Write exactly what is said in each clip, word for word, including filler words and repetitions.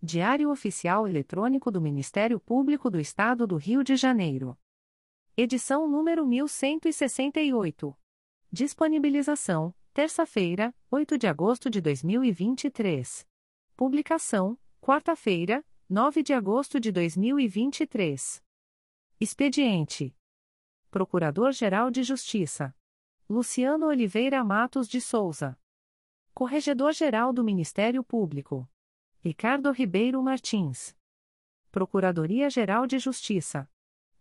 Diário Oficial Eletrônico do Ministério Público do Estado do Rio de Janeiro. Edição número mil cento e sessenta e oito. Disponibilização, terça-feira, oito de agosto de dois mil e vinte e três. Publicação, quarta-feira, nove de agosto de dois mil e vinte e três. Expediente: Procurador-Geral de Justiça Luciano Oliveira Matos de Souza. Corregedor-Geral do Ministério Público Ricardo Ribeiro Martins. Procuradoria-Geral de Justiça.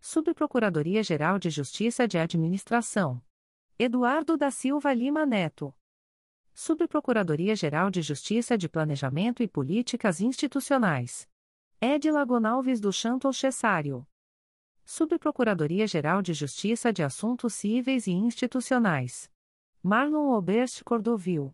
Subprocuradoria-Geral de Justiça de Administração. Eduardo da Silva Lima Neto. Subprocuradoria-Geral de Justiça de Planejamento e Políticas Institucionais. Edila Gonçalves do Chanto Ochessário. Subprocuradoria-Geral de Justiça de Assuntos Cíveis e Institucionais. Marlon Oberst Cordovil.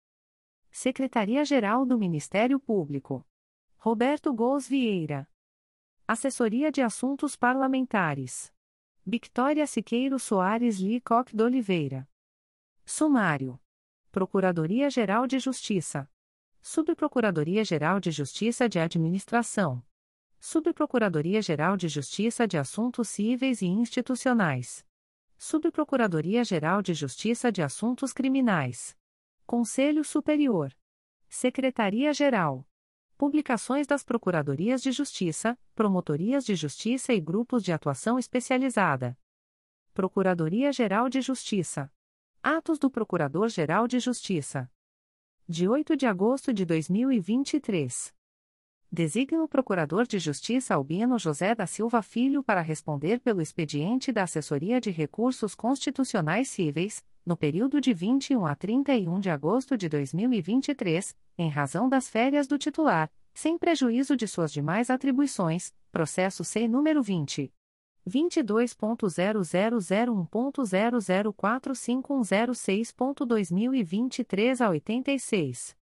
Secretaria-Geral do Ministério Público. Roberto Gomes Vieira. Assessoria de Assuntos Parlamentares. Victoria Siqueiro Soares Licoque de Oliveira. Sumário. Procuradoria-Geral de Justiça. Subprocuradoria-Geral de Justiça de Administração. Subprocuradoria-Geral de Justiça de Assuntos Cíveis e Institucionais. Subprocuradoria-Geral de Justiça de Assuntos Criminais. Conselho Superior. Secretaria-Geral. Publicações das Procuradorias de Justiça, Promotorias de Justiça e Grupos de Atuação Especializada. Procuradoria-Geral de Justiça. Atos do Procurador-Geral de Justiça. De oito de agosto de dois mil e vinte e três. Designa o Procurador de Justiça Albino José da Silva Filho para responder pelo expediente da Assessoria de Recursos Constitucionais Cíveis, no período de vinte e um a trinta e um de agosto de dois mil e vinte e três, em razão das férias do titular, sem prejuízo de suas demais atribuições, processo C número vinte ponto vinte e dois ponto zero zero zero um ponto zero zero quatro cinco um zero seis ponto dois mil e vinte e três a oitenta e seis.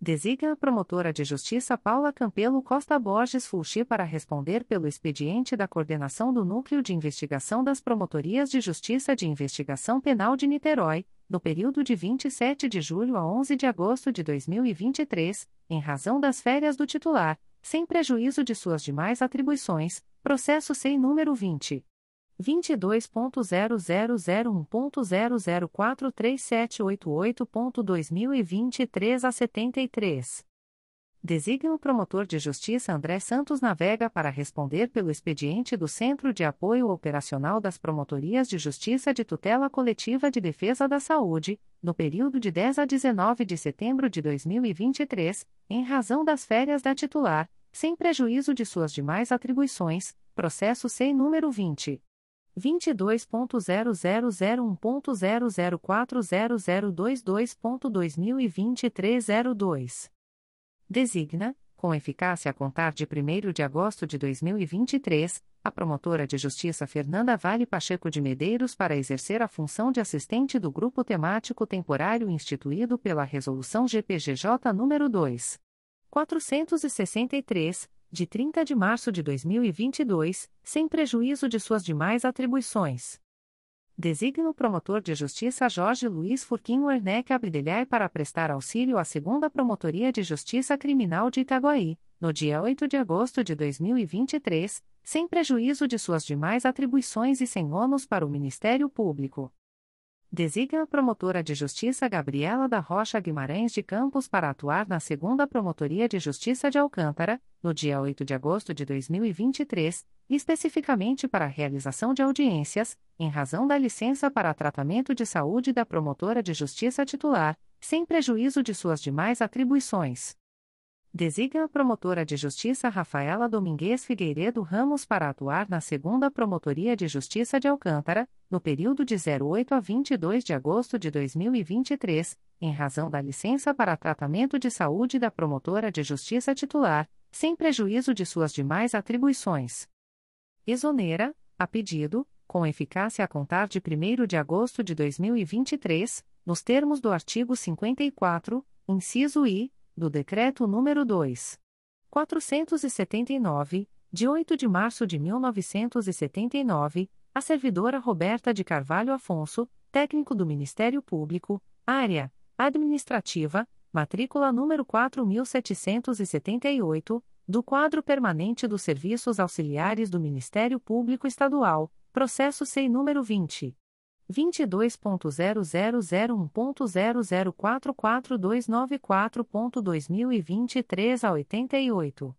Designa a promotora de justiça Paula Campelo Costa Borges Fulchi para responder pelo expediente da coordenação do Núcleo de Investigação das Promotorias de Justiça de Investigação Penal de Niterói, no período de vinte e sete de julho a onze de agosto de dois mil e vinte e três, em razão das férias do titular, sem prejuízo de suas demais atribuições, processo S E I número vinte ponto vinte e dois ponto zero zero zero um ponto zero zero quatro três sete oito oito ponto dois mil e vinte e três a setenta e três. Designa o promotor de justiça André Santos Navega para responder pelo expediente do Centro de Apoio Operacional das Promotorias de Justiça de Tutela Coletiva de Defesa da Saúde, no período de dez a dezenove de setembro de dois mil e vinte e três, em razão das férias da titular, sem prejuízo de suas demais atribuições, processo S E I número vinte ponto vinte e dois ponto zero zero zero um ponto zero zero quatro zero zero dois dois ponto dois mil e vinte e três a zero dois. Designa, com eficácia a contar de primeiro de agosto de dois mil e vinte e três, a promotora de justiça Fernanda Vale Pacheco de Medeiros para exercer a função de assistente do grupo temático temporário instituído pela Resolução G P G J nº dois mil quatrocentos e sessenta e três, de trinta de março de dois mil e vinte e dois, sem prejuízo de suas demais atribuições. Designa o promotor de justiça Jorge Luiz Furquinho Werneck Abdelhai para prestar auxílio à segunda Promotoria de Justiça Criminal de Itaguaí, no dia oito de agosto de dois mil e vinte e três, sem prejuízo de suas demais atribuições e sem ônus para o Ministério Público. Designa a promotora de Justiça Gabriela da Rocha Guimarães de Campos para atuar na segunda Promotoria de Justiça de Alcântara, no dia oito de agosto de dois mil e vinte e três, especificamente para a realização de audiências, em razão da licença para tratamento de saúde da promotora de Justiça titular, sem prejuízo de suas demais atribuições. Designa a promotora de Justiça Rafaela Domingues Figueiredo Ramos para atuar na segunda Promotoria de Justiça de Alcântara, no período de oito a vinte e dois de agosto de dois mil e vinte e três, em razão da licença para tratamento de saúde da promotora de Justiça titular, sem prejuízo de suas demais atribuições. Exonera, a pedido, com eficácia a contar de primeiro de agosto de dois mil e vinte e três, nos termos do artigo cinquenta e quatro, inciso I, do Decreto número dois mil quatrocentos e setenta e nove, de oito de março de mil novecentos e setenta e nove, a servidora Roberta de Carvalho Afonso, técnico do Ministério Público, área administrativa, matrícula número quatro mil setecentos e setenta e oito, do quadro permanente dos serviços auxiliares do Ministério Público Estadual, processo S E I número vinte ponto zero zero zero um ponto zero zero quatro quatro dois nove quatro ponto dois mil e vinte e três a oitenta e oito.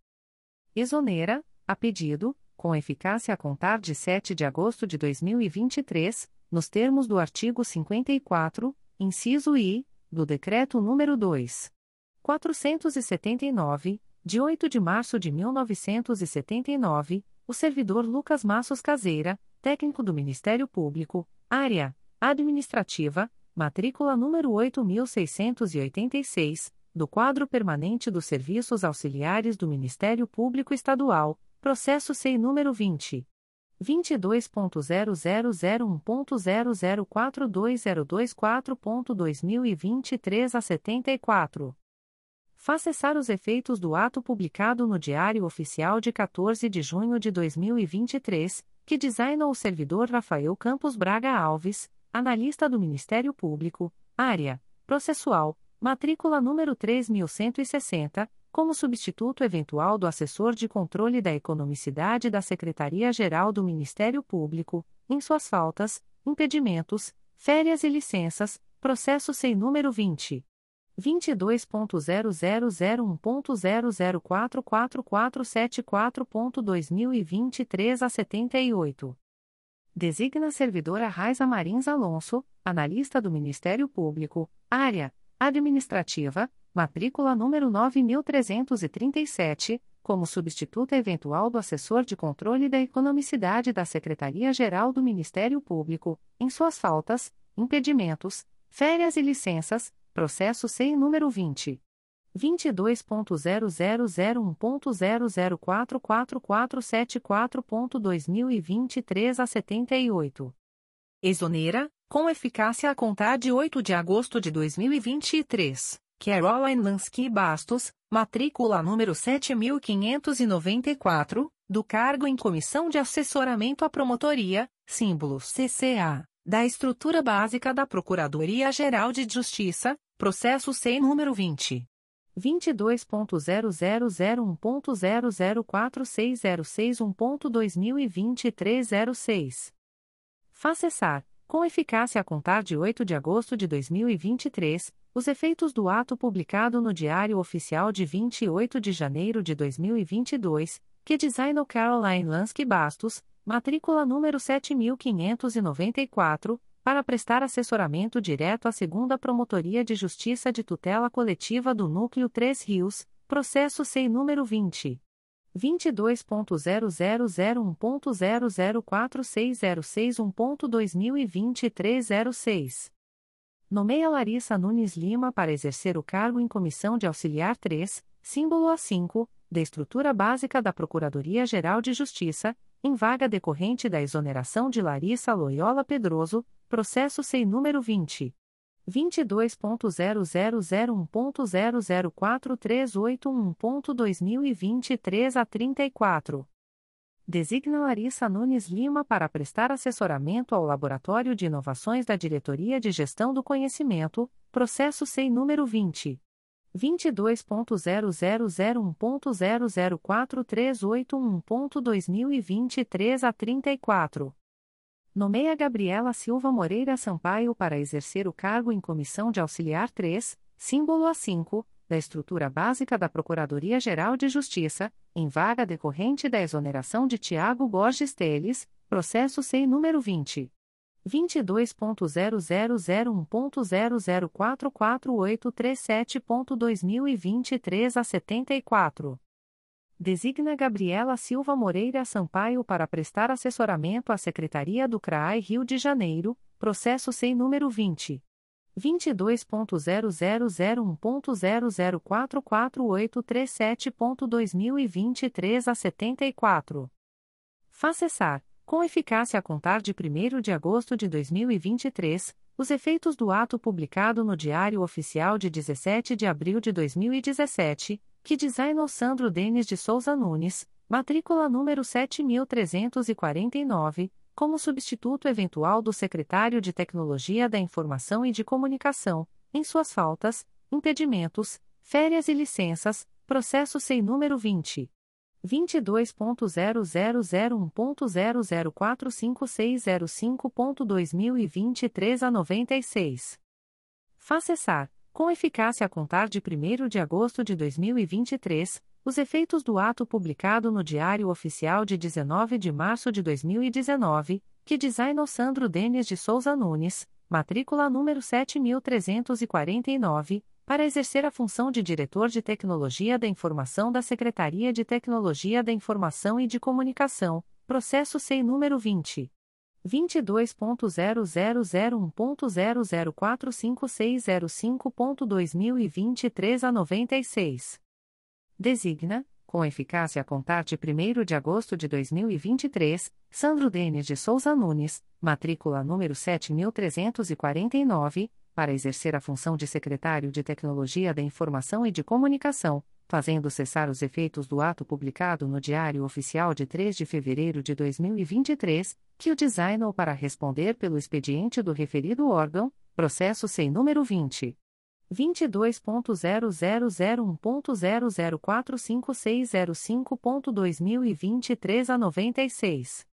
Exonera, a pedido, com eficácia a contar de sete de agosto de dois mil e vinte e três, nos termos do artigo cinquenta e quatro, inciso I, do Decreto número dois mil quatrocentos e setenta e nove, de oito de março de mil novecentos e setenta e nove, o servidor Lucas Massos Caseira, técnico do Ministério Público, área administrativa, matrícula número oito mil seiscentos e oitenta e seis, do quadro permanente dos serviços auxiliares do Ministério Público Estadual, processo S E I número vinte ponto zero zero zero um ponto zero zero quatro dois zero dois quatro ponto dois mil e vinte e três a setenta e quatro. Faz cessar os efeitos do ato publicado no Diário Oficial de quatorze de junho de dois mil e vinte e três, que designa o servidor Rafael Campos Braga Alves, analista do Ministério Público, área processual, matrícula número três mil cento e sessenta, como substituto eventual do assessor de controle da economicidade da Secretaria-Geral do Ministério Público, em suas faltas, impedimentos, férias e licenças, processo S E I número vinte ponto zero zero zero um ponto zero zero quatro quatro quatro sete quatro ponto dois mil e vinte e três a setenta e oito. Designa a servidora Raiza Marins Alonso, analista do Ministério Público, área administrativa, matrícula número nove mil trezentos e trinta e sete, como substituta eventual do assessor de controle da economicidade da Secretaria-Geral do Ministério Público, em suas faltas, impedimentos, férias e licenças, processo S E I número vinte ponto zero zero zero um ponto zero zero quatro quatro quatro sete quatro ponto dois mil e vinte e três a setenta e oito. Exonera, com eficácia a contar de oito de agosto de dois mil e vinte e três, Caroline Lansky Bastos, matrícula número sete mil quinhentos e noventa e quatro, do cargo em Comissão de Assessoramento à Promotoria, símbolo C C A, da Estrutura Básica da Procuradoria-Geral de Justiça, processo S E I número vinte ponto zero zero zero um ponto zero zero quatro seis zero seis um ponto dois mil e vinte e três a zero seis. Faz cessar, com eficácia a contar de oito de agosto de dois mil e vinte e três, os efeitos do ato publicado no Diário Oficial de vinte e oito de janeiro de dois mil e vinte e dois, que designa o Caroline Lansky Bastos, matrícula número sete mil quinhentos e noventa e quatro, para prestar assessoramento direto à segunda Promotoria de Justiça de Tutela Coletiva do Núcleo Três Rios, processo S E I número vinte ponto zero zero zero um ponto zero zero quatro seis zero seis um ponto dois mil e vinte e três a zero seis. Nomeia Larissa Nunes Lima para exercer o cargo em Comissão de Auxiliar três, símbolo A cinco, da Estrutura Básica da Procuradoria-Geral de Justiça, em vaga decorrente da exoneração de Larissa Loyola Pedroso, processo S E I número vinte ponto zero zero zero um ponto zero zero quatro três oito um ponto dois mil e vinte e três a trinta e quatro. Designa Larissa Nunes Lima para prestar assessoramento ao Laboratório de Inovações da Diretoria de Gestão do Conhecimento, processo S E I número vinte ponto zero zero zero um ponto zero zero quatro três oito um ponto dois mil e vinte e três a trinta e quatro. Nomeia Gabriela Silva Moreira Sampaio para exercer o cargo em Comissão de Auxiliar três, símbolo A cinco, da estrutura básica da Procuradoria-Geral de Justiça, em vaga decorrente da exoneração de Tiago Borges Teles, processo C I número vinte ponto vinte e dois ponto zero zero zero um ponto zero zero quatro quatro oito três sete ponto dois mil e vinte e três a setenta e quatro. Designa Gabriela Silva Moreira Sampaio para prestar assessoramento à Secretaria do C R A I Rio de Janeiro, processo C E I número vinte ponto vinte e dois ponto zero zero zero um ponto zero zero quatro quatro oito três sete ponto dois mil e vinte e três a setenta e quatro. Faz cessar, com eficácia a contar de primeiro de agosto de dois mil e vinte e três, os efeitos do ato publicado no Diário Oficial de dezessete de abril de dois mil e dezessete, que designou Sandro Denis de Souza Nunes, matrícula número sete mil trezentos e quarenta e nove, como substituto eventual do secretário de Tecnologia da Informação e de Comunicação, em suas faltas, impedimentos, férias e licenças, processo C E I número vinte ponto vinte e dois ponto zero zero zero um ponto zero zero quatro cinco seis zero cinco ponto dois mil e vinte e três a noventa e seis. Faz cessar, com eficácia a contar de primeiro de agosto de dois mil e vinte e três, os efeitos do ato publicado no Diário Oficial de dezenove de março de dois mil e dezenove, que designou Sandro Denis de Souza Nunes, matrícula número sete mil trezentos e quarenta e nove, para exercer a função de Diretor de Tecnologia da Informação da Secretaria de Tecnologia da Informação e de Comunicação, processo C E I número vinte ponto vinte e dois ponto zero zero zero um ponto zero zero quatro cinco seis zero cinco ponto dois mil e vinte e três a noventa e seis. Designa, com eficácia a contar de primeiro de agosto de dois mil e vinte e três, Sandro Denis de Souza Nunes, matrícula número sete mil trezentos e quarenta e nove, para exercer a função de Secretário de Tecnologia da Informação e de Comunicação, fazendo cessar os efeitos do ato publicado no Diário Oficial de três de fevereiro de dois mil e vinte e três, que o designou para responder pelo expediente do referido órgão, processo C E I número vinte ponto vinte e dois ponto zero zero zero um ponto zero zero quatro cinco seis zero cinco ponto dois mil e vinte e três a noventa e seis.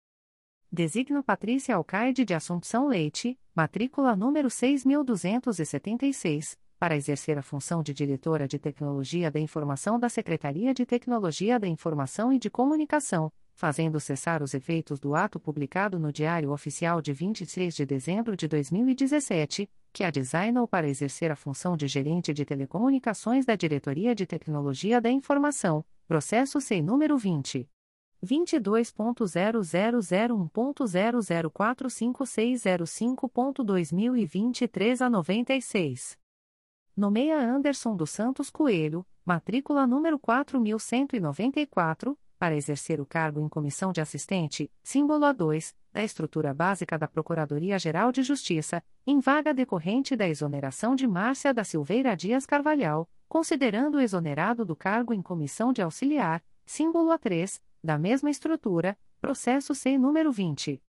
Designa Patrícia Alcaide de Assunção Leite, matrícula número seis mil duzentos e setenta e seis, para exercer a função de Diretora de Tecnologia da Informação da Secretaria de Tecnologia da Informação e de Comunicação, fazendo cessar os efeitos do ato publicado no Diário Oficial de vinte e seis de dezembro de dois mil e dezessete, que a designou para exercer a função de Gerente de Telecomunicações da Diretoria de Tecnologia da Informação, processo C E I número vinte ponto vinte e dois ponto zero zero zero um ponto zero zero quatro cinco seis zero cinco ponto dois mil e vinte e três a noventa e seis. Nomeia Anderson dos Santos Coelho, matrícula número quatro mil cento e noventa e quatro, para exercer o cargo em Comissão de Assistente, símbolo A dois, da estrutura básica da Procuradoria-Geral de Justiça, em vaga decorrente da exoneração de Márcia da Silveira Dias Carvalhal, considerando o exonerado do cargo em Comissão de Auxiliar, símbolo A três, da mesma estrutura, processo C número vinte ponto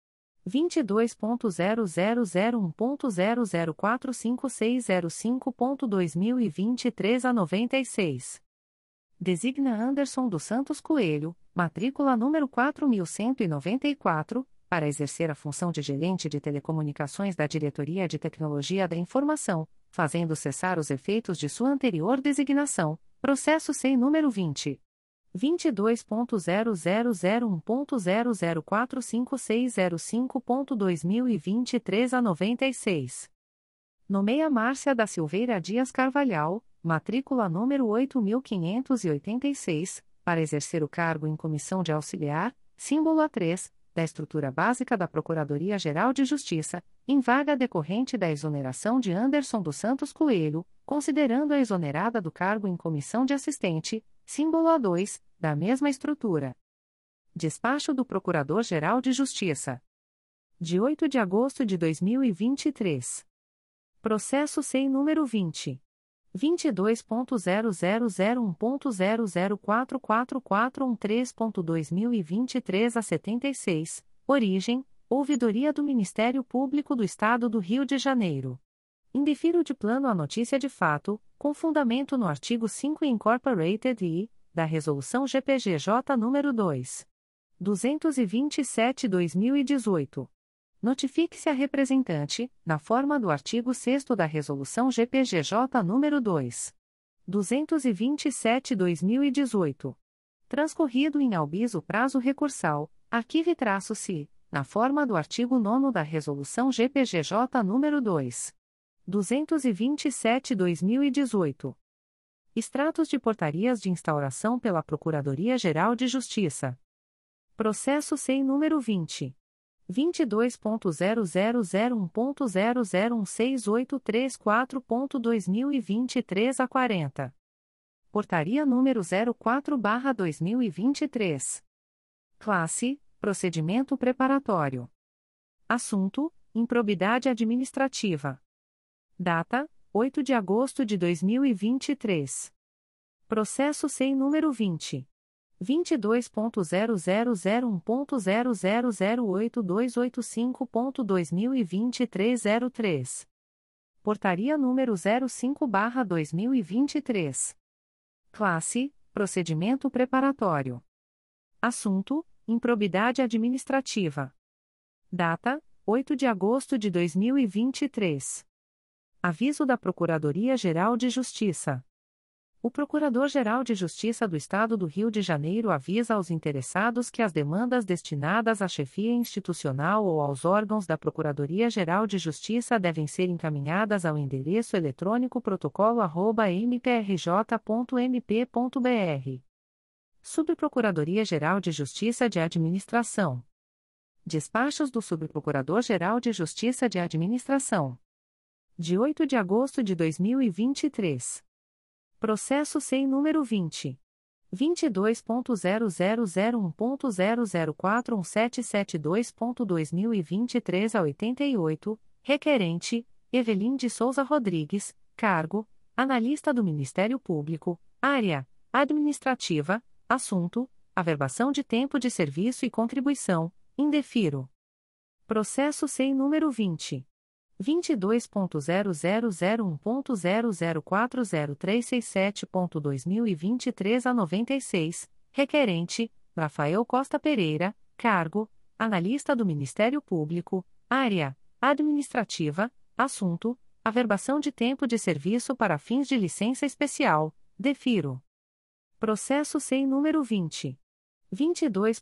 vinte e dois ponto zero zero zero um ponto zero zero quatro cinco seis zero cinco ponto dois mil e vinte e três a noventa e seis. Designa Anderson dos Santos Coelho, matrícula número quatro mil cento e noventa e quatro, para exercer a função de Gerente de Telecomunicações da Diretoria de Tecnologia da Informação, fazendo cessar os efeitos de sua anterior designação, processo C número vinte ponto vinte e dois ponto zero zero zero um ponto zero zero quatro cinco seis zero cinco ponto dois mil e vinte e três a noventa e seis. Nomeia Márcia da Silveira Dias Carvalhal, matrícula número oito mil quinhentos e oitenta e seis, para exercer o cargo em Comissão de Auxiliar, símbolo A três, da estrutura básica da Procuradoria-Geral de Justiça, em vaga decorrente da exoneração de Anderson dos Santos Coelho, considerando a exonerada do cargo em Comissão de Assistente, símbolo A dois, da mesma estrutura. Despacho do Procurador-Geral de Justiça. De oito de agosto de dois mil e vinte e três. Processo C E I número vinte ponto vinte e dois ponto zero zero zero um ponto zero zero quatro quatro quatro um três ponto dois mil e vinte e três a setenta e seis, origem, Ouvidoria do Ministério Público do Estado do Rio de Janeiro. Indefiro de plano a notícia de fato, com fundamento no artigo cinco Incorporated e, da Resolução G P G J nº dois mil duzentos e vinte e sete barra dois mil e dezoito. Notifique-se a representante, na forma do artigo sexto da Resolução G P G J nº dois mil duzentos e vinte e sete barra dois mil e dezoito. Transcorrido em albis o prazo recursal, arquive-se, na forma do artigo nono da Resolução G P G J nº dois mil duzentos e vinte e sete barra dois mil e dezoito. Extratos de portarias de instauração pela Procuradoria-Geral de Justiça. Processo S E I número vinte ponto zero zero zero um ponto zero zero um seis oito três quatro ponto dois mil e vinte e três a quarenta. Portaria número zero quatro barra dois mil e vinte e três. Classe: procedimento preparatório. Assunto: improbidade administrativa. Data: oito de agosto de dois mil e vinte e três. Processo S E I número vinte ponto zero zero zero um ponto zero zero zero oito dois oito cinco ponto dois mil e vinte e três a zero três. Portaria número zero cinco barra dois mil e vinte e três. Classe: procedimento preparatório. Assunto: improbidade administrativa. Data: oito de agosto de dois mil e vinte e três. Aviso da Procuradoria-Geral de Justiça. O Procurador-Geral de Justiça do Estado do Rio de Janeiro avisa aos interessados que as demandas destinadas à chefia institucional ou aos órgãos da Procuradoria-Geral de Justiça devem ser encaminhadas ao endereço eletrônico protocolo arroba m p r j ponto m p ponto b r. Subprocuradoria-Geral de Justiça de Administração. Despachos do Subprocurador-Geral de Justiça de Administração. De oito de agosto de dois mil e vinte e três. Processo S E I número vinte ponto zero zero zero um ponto zero zero quatro um sete sete dois ponto dois mil e vinte e três a oitenta e oito, requerente, Evelyn de Souza Rodrigues, cargo, analista do Ministério Público, área, administrativa, assunto, averbação de tempo de serviço e contribuição, indefiro. Processo S E I número vinte ponto zero zero zero um ponto zero zero quatro zero três seis sete ponto dois mil e vinte e três a noventa e seis, requerente, Rafael Costa Pereira, cargo, analista do Ministério Público, área, administrativa, assunto, averbação de tempo de serviço para fins de licença especial, defiro. Processo S E I número vinte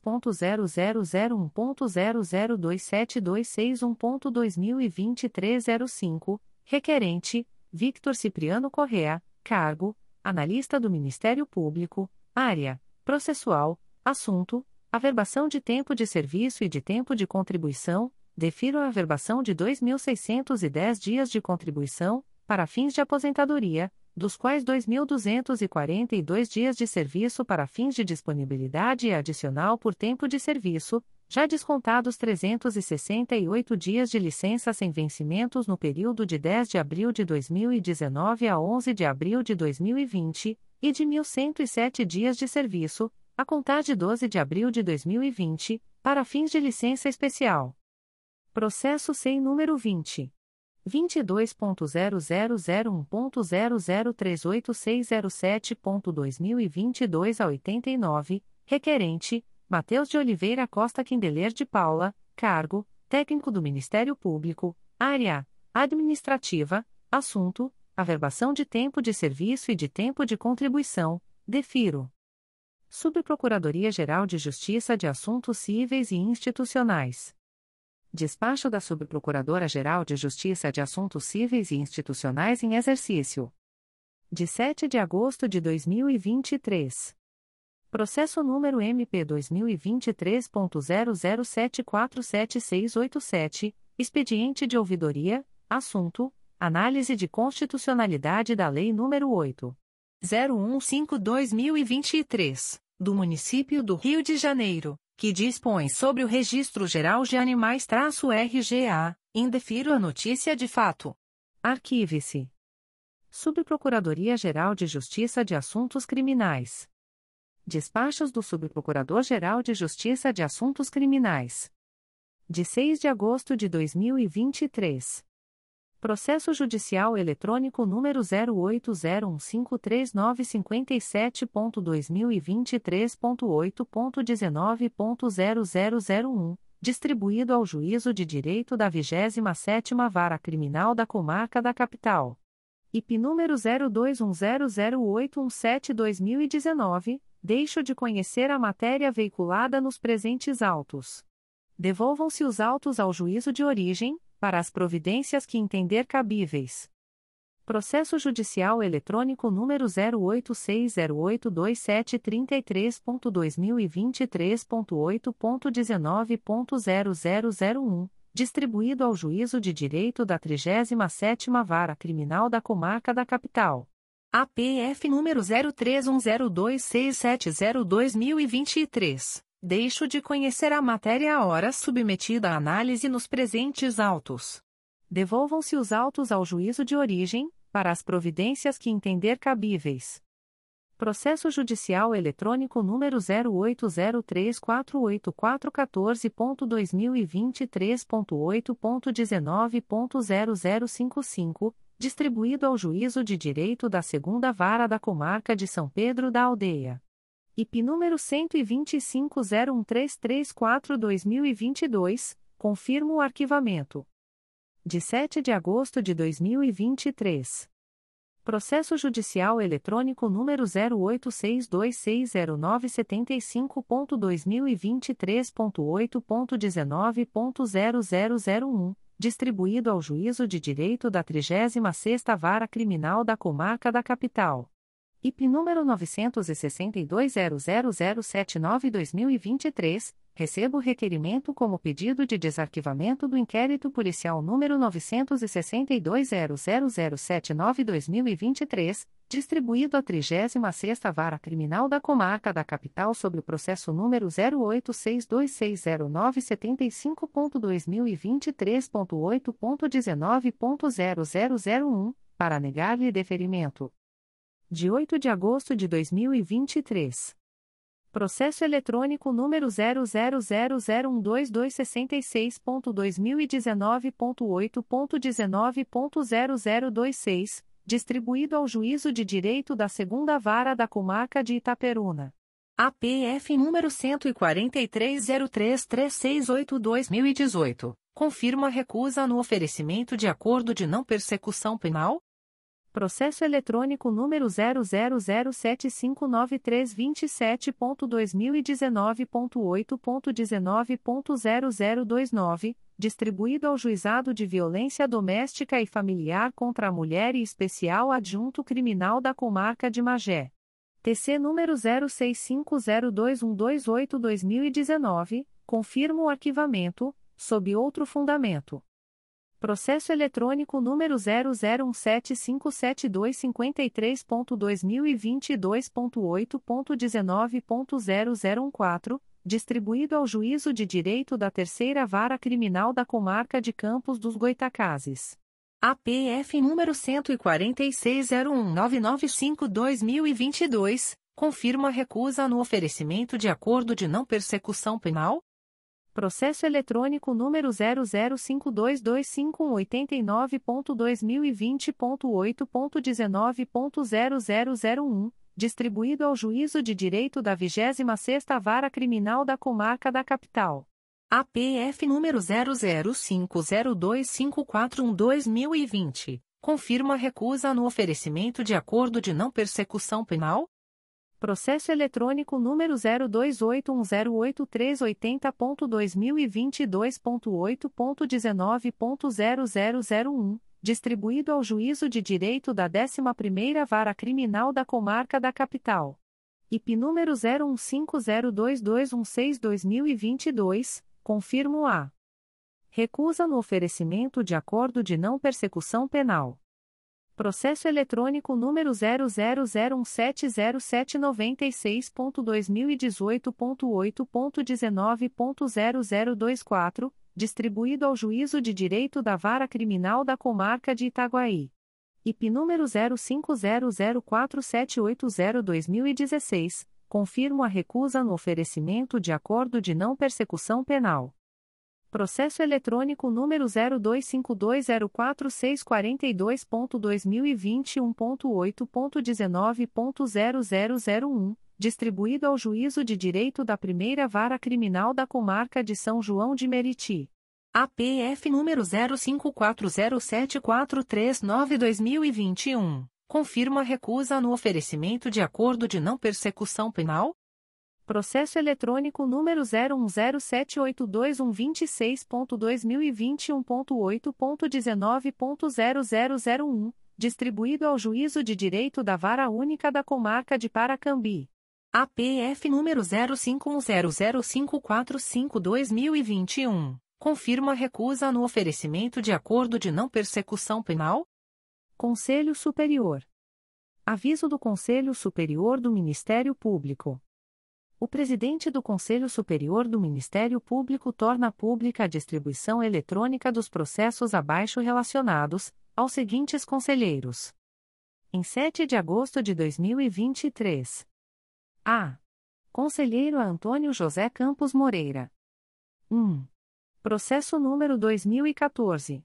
ponto zero zero zero um ponto zero zero dois sete dois seis um ponto dois mil e vinte e três a zero cinco, requerente, Victor Cipriano Correa, cargo, analista do Ministério Público, área, processual, assunto, averbação de tempo de serviço e de tempo de contribuição, defiro a averbação de dois mil seiscentos e dez dias de contribuição, para fins de aposentadoria, dos quais dois mil duzentos e quarenta e dois dias de serviço para fins de disponibilidade e adicional por tempo de serviço, já descontados trezentos e sessenta e oito dias de licença sem vencimentos no período de dez de abril de dois mil e dezenove a onze de abril de dois mil e vinte, e de mil cento e sete dias de serviço, a contar de doze de abril de dois mil e vinte, para fins de licença especial. Processo S E I número vinte ponto zero zero zero um ponto zero zero três oito seis zero sete ponto dois mil e vinte e dois a oitenta e nove, requerente, Mateus de Oliveira Costa Quindeler de Paula, cargo, técnico do Ministério Público, área, administrativa, assunto, averbação de tempo de serviço e de tempo de contribuição, defiro. Subprocuradoria-Geral de Justiça de Assuntos Cíveis e Institucionais. Despacho da Subprocuradora-Geral de Justiça de Assuntos Cíveis e Institucionais em Exercício. De sete de agosto de dois mil e vinte e três. Processo número M P dois mil e vinte e três ponto zero zero sete quatro sete seis oito sete, expediente de ouvidoria, assunto, análise de constitucionalidade da Lei número oito mil cento e quinze barra dois mil e vinte e três, do Município do Rio de Janeiro, que dispõe sobre o Registro Geral de Animais-R G A, indefiro a notícia de fato. Arquive-se. Subprocuradoria-Geral de Justiça de Assuntos Criminais. Despachos do Subprocurador-Geral de Justiça de Assuntos Criminais. De seis de agosto de dois mil e vinte e três. Processo Judicial Eletrônico número zero oito zero um cinco três nove cinco sete ponto dois mil e vinte e três ponto oito ponto dezenove ponto zero zero zero um, distribuído ao Juízo de Direito da vigésima sétima Vara Criminal da Comarca da Capital. I P número zero dois um zero zero oito um sete barra dois mil e dezenove, deixo de conhecer a matéria veiculada nos presentes autos. Devolvam-se os autos ao juízo de origem, para as providências que entender cabíveis. Processo Judicial Eletrônico número zero oito seis zero oito dois sete três três ponto dois mil e vinte e três ponto oito ponto dezenove ponto zero zero zero um, distribuído ao Juízo de Direito da trigésima sétima Vara Criminal da Comarca da Capital. A P F número zero três um zero dois seis sete zero dois mil e vinte e três. Deixo de conhecer a matéria a hora submetida à análise nos presentes autos. Devolvam-se os autos ao juízo de origem, para as providências que entender cabíveis. Processo Judicial Eletrônico número zero oito zero três quatro oito quatro um quatro ponto dois mil e vinte e três ponto oito ponto dezenove ponto zero zero cinco cinco, distribuído ao Juízo de Direito da segunda Vara da Comarca de São Pedro da Aldeia. I P número um dois cinco zero um três três quatro barra dois mil e vinte e dois, confirmo o arquivamento. De sete de agosto de dois mil e vinte e três. Processo Judicial Eletrônico número zero oito seis dois seis zero nove sete cinco ponto dois mil e vinte e três ponto oito ponto dezenove ponto zero zero zero um, distribuído ao Juízo de Direito da trigésima sexta Vara Criminal da Comarca da Capital. I P número nove seis dois zero zero zero sete nove barra dois mil e vinte e três, recebo o requerimento como pedido de desarquivamento do inquérito policial número nove seis dois zero zero zero sete nove barra dois mil e vinte e três, distribuído à trigésima sexta Vara Criminal da Comarca da Capital sobre o processo número zero oito seis dois seis zero nove sete cinco ponto dois mil e vinte e três ponto oito ponto dezenove ponto zero zero zero um, para negar-lhe deferimento. De oito de agosto de dois mil e vinte e três. Processo eletrônico número zero zero zero zero zero um dois dois seis seis ponto dois mil e dezenove ponto oito ponto dezenove ponto zero zero dois seis, distribuído ao Juízo de Direito da segunda Vara da Comarca de Itaperuna. A P F número um quatro três zero três três seis oito barra dois mil e dezoito, confirma a recusa no oferecimento de acordo de não persecução penal? Processo eletrônico número zero zero zero sete cinco nove três dois sete ponto dois mil e dezenove ponto oito ponto dezenove ponto zero zero dois nove, distribuído ao Juizado de Violência Doméstica e Familiar contra a Mulher e Especial Adjunto Criminal da Comarca de Magé. T C número zero seis cinco zero dois um dois oito barra dois mil e dezenove, confirma o arquivamento, sob outro fundamento. Processo eletrônico número zero zero um sete cinco sete dois cinco três ponto dois mil e vinte e dois ponto oito ponto dezenove ponto zero zero um quatro, distribuído ao Juízo de Direito da terceira Vara Criminal da Comarca de Campos dos Goitacazes. A P F número um quatro seis zero um nove nove cinco barra dois mil e vinte e dois, confirma a recusa no oferecimento de acordo de não persecução penal? Processo eletrônico número zero zero cinco dois dois cinco um oito nove ponto dois mil e vinte ponto oito ponto dezenove ponto zero zero zero um, distribuído ao Juízo de Direito da vigésima sexta Vara Criminal da Comarca da Capital. A P F número zero zero cinco zero dois cinco quatro um barra dois mil e vinte, confirma a recusa no oferecimento de acordo de não persecução penal? Processo eletrônico número zero dois oito um zero oito três oito zero ponto dois mil e vinte e dois ponto oito ponto dezenove ponto zero zero zero um, distribuído ao Juízo de Direito da décima primeira Vara Criminal da Comarca da Capital. I P número zero um cinco zero dois dois um seis barra dois mil e vinte e dois, confirmo a recusa no oferecimento de acordo de não persecução penal. Processo eletrônico número zero zero zero um sete zero sete nove seis ponto dois mil e dezoito ponto oito ponto dezenove ponto zero zero dois quatro, distribuído ao Juízo de Direito da Vara Criminal da Comarca de Itaguaí. I P número zero cinco zero zero quatro sete oito zero barra dois mil e dezesseis, confirmo a recusa no oferecimento de acordo de não persecução penal. Processo eletrônico número zero dois cinco dois zero quatro seis quatro dois ponto dois mil e vinte e um ponto oito ponto dezenove ponto zero zero zero um, distribuído ao Juízo de Direito da Primeira Vara Criminal da Comarca de São João de Meriti. A P F número zero cinco quatro zero sete quatro três nove barra dois mil e vinte e um, confirma a recusa no oferecimento de acordo de não persecução penal? Processo eletrônico número zero um zero sete oito dois um dois seis ponto dois mil e vinte e um ponto oito ponto dezenove ponto zero zero zero um, distribuído ao Juízo de Direito da Vara Única da Comarca de Paracambi. A P F número zero cinco um zero zero cinco quatro cinco barra dois mil e vinte e um, confirma a recusa no oferecimento de acordo de não persecução penal? Conselho Superior. Aviso do Conselho Superior do Ministério Público. O presidente do Conselho Superior do Ministério Público torna pública a distribuição eletrônica dos processos abaixo relacionados aos seguintes conselheiros. Em sete de agosto de dois mil e vinte e três. A. Conselheiro Antônio José Campos Moreira. um. Processo número dois mil e quatorze.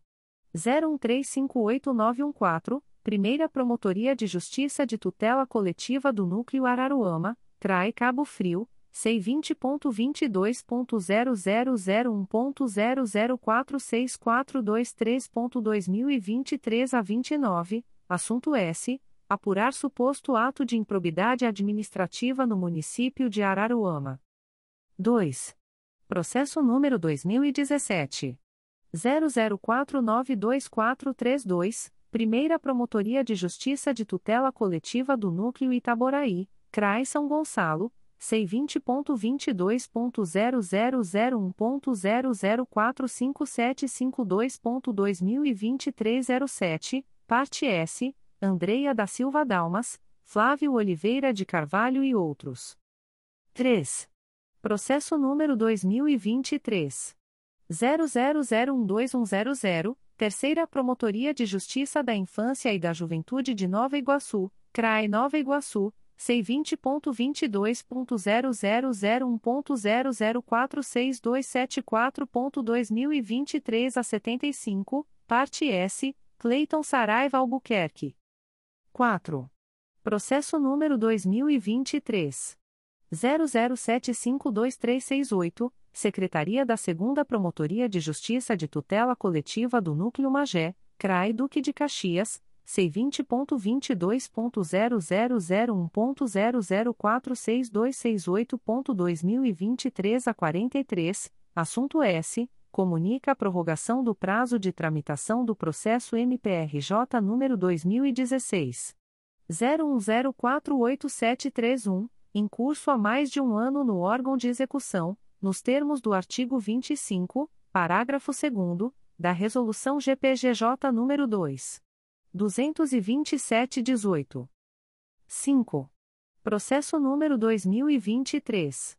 zero um três cinco oito nove um quatro, Primeira Promotoria de Justiça de Tutela Coletiva do Núcleo Araruama, Trai Cabo Frio, C vinte ponto vinte e dois ponto zero zero zero um ponto zero zero quatro seis quatro dois três ponto dois mil e vinte e três a vinte e nove, assunto S. Apurar suposto ato de improbidade administrativa no município de Araruama. dois. Processo número dois mil e dezessete. zero zero quatro nove dois quatro três dois, Primeira Promotoria de Justiça de Tutela Coletiva do Núcleo Itaboraí, C R A I São Gonçalo, C vinte ponto vinte e dois ponto zero zero zero um ponto zero zero quatro cinco sete cinco dois ponto dois mil e vinte e três a zero sete, parte S, Andreia da Silva Dalmas, Flávio Oliveira de Carvalho e outros. três. Processo número dois mil e vinte e três. zero zero zero um dois um zero zero, Terceira Promotoria de Justiça da Infância e da Juventude de Nova Iguaçu, C R A I Nova Iguaçu, C vinte ponto vinte e dois ponto zero zero zero um ponto zero zero quatro seis dois sete quatro ponto dois mil e vinte e três a setenta e cinco, parte S, Cleiton Saraiva Albuquerque. quatro. Processo número dois mil e vinte e três. zero zero sete cinco dois três seis oito, Secretaria da segunda Promotoria de Justiça de Tutela Coletiva do Núcleo Magé, C R A I Duque de Caxias, C vinte ponto vinte e dois ponto zero zero zero um ponto zero zero quatro seis dois seis oito ponto dois mil e vinte e três a quarenta e três, assunto S, comunica a prorrogação do prazo de tramitação do processo M P R J número dois mil e dezesseis. zero um zero quatro oito sete três um, em curso há mais de um ano no órgão de execução, nos termos do artigo vinte e cinco, parágrafo segundo, da Resolução G P G J número dois mil duzentos e vinte e sete traço dezoito. cinco. Processo número dois mil e vinte e três.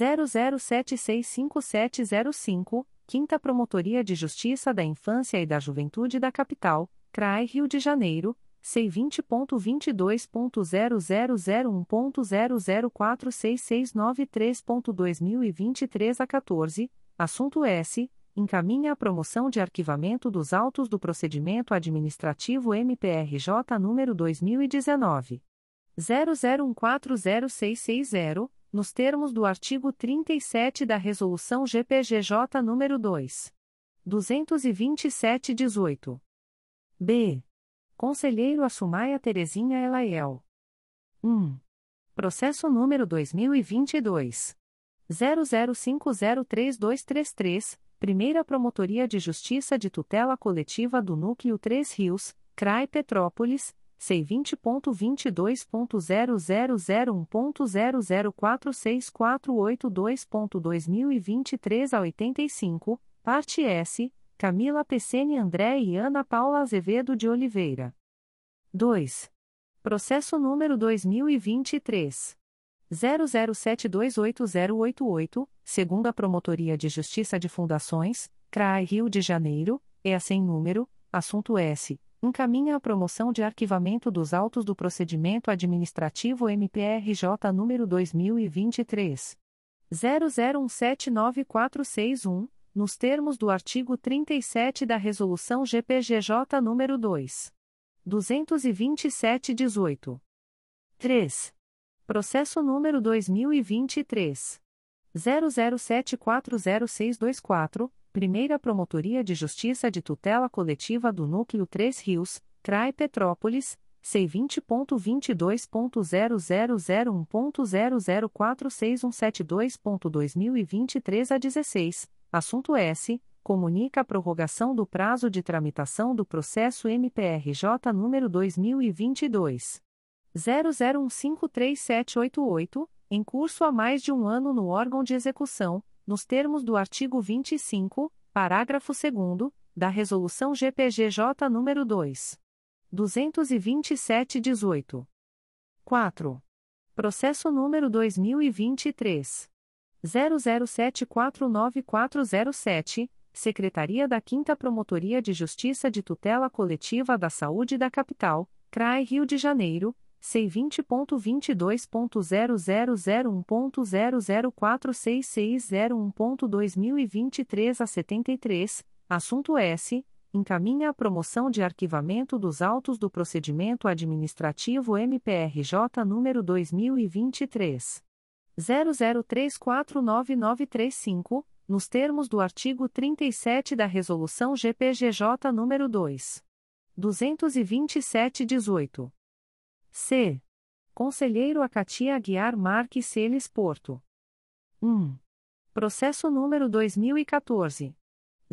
zero zero sete seis cinco sete zero cinco, Quinta Promotoria de Justiça da Infância e da Juventude da Capital, C R A I Rio de Janeiro, C vinte ponto vinte e dois ponto zero zero zero um ponto zero zero quatro seis seis nove três ponto dois mil e vinte e três a quatorze, assunto S. Encaminha a promoção de arquivamento dos autos do procedimento administrativo M P R J número dois mil e dezenove. zero zero um quatro zero seis seis zero, nos termos do artigo trinta e sete da Resolução G P G J número dois mil duzentos e vinte e sete traço dezoito. B. Conselheiro Assumaia Terezinha Elaiel. um. Processo número dois mil e vinte e dois. zero zero cinco zero três dois três três, Primeira Promotoria de Justiça de Tutela Coletiva do Núcleo Três Rios, C R A I Petrópolis, C vinte ponto vinte e dois ponto zero zero zero um ponto zero zero quatro seis quatro oito dois ponto dois mil e vinte e três a oitenta e cinco, parte S, Camila Pessene André e Ana Paula Azevedo de Oliveira. dois. Processo número dois mil e vinte e três. zero zero sete dois oito zero oito oito, Segunda Promotoria de Justiça de Fundações, C R A I Rio de Janeiro, E A sem número, assunto S. Encaminha a promoção de arquivamento dos autos do procedimento administrativo M P R J número dois mil e vinte e três. zero zero um sete nove quatro seis um, nos termos do artigo trinta e sete da Resolução G P G J número dois mil duzentos e vinte e sete traço dezoito. três. Processo número dois mil e vinte e três. zero zero sete quatro zero seis dois quatro, Primeira Promotoria de Justiça de Tutela Coletiva do Núcleo Três Rios, C R A I Petrópolis, C vinte ponto vinte e dois ponto zero zero zero um ponto zero zero quatro seis um sete dois ponto dois mil e vinte e três a dezesseis, assunto S, comunica a prorrogação do prazo de tramitação do processo M P R J número dois mil e vinte e dois. zero zero um cinco três sete oito oito, em curso há mais de um ano no órgão de execução, nos termos do artigo vinte e cinco, parágrafo segundo, da Resolução G P G J nº dois mil duzentos e vinte e sete traço dezoito. quatro. Processo número dois mil e vinte e três. zero zero sete quatro nove quatro zero sete, Secretaria da quinta Promotoria de Justiça de Tutela Coletiva da Saúde da Capital, C R A I Rio de Janeiro, C vinte ponto vinte e dois ponto zero zero zero um ponto zero zero quatro seis seis zero um ponto dois mil e vinte e três a setenta e três, assunto S, encaminha a promoção de arquivamento dos autos do procedimento administrativo M P R J número dois mil e vinte e três. zero zero três quatro nove nove três cinco, nos termos do artigo trinta e sete da Resolução G P G J número dois mil duzentos e vinte e sete traço dezoito. C. Conselheiro Acácia Aguiar Marques Celes Porto. um. Processo número dois mil e quatorze.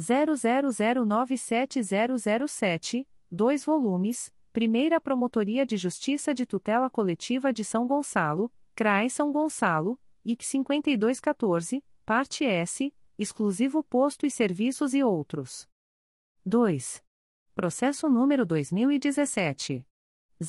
zero zero zero nove sete zero zero sete, dois volumes, Primeira Promotoria de Justiça de Tutela Coletiva de São Gonçalo, C R A I São Gonçalo, I C cinquenta e dois ponto catorze, parte S, exclusivo Posto e Serviços e outros. dois. Processo número dois mil e dezessete.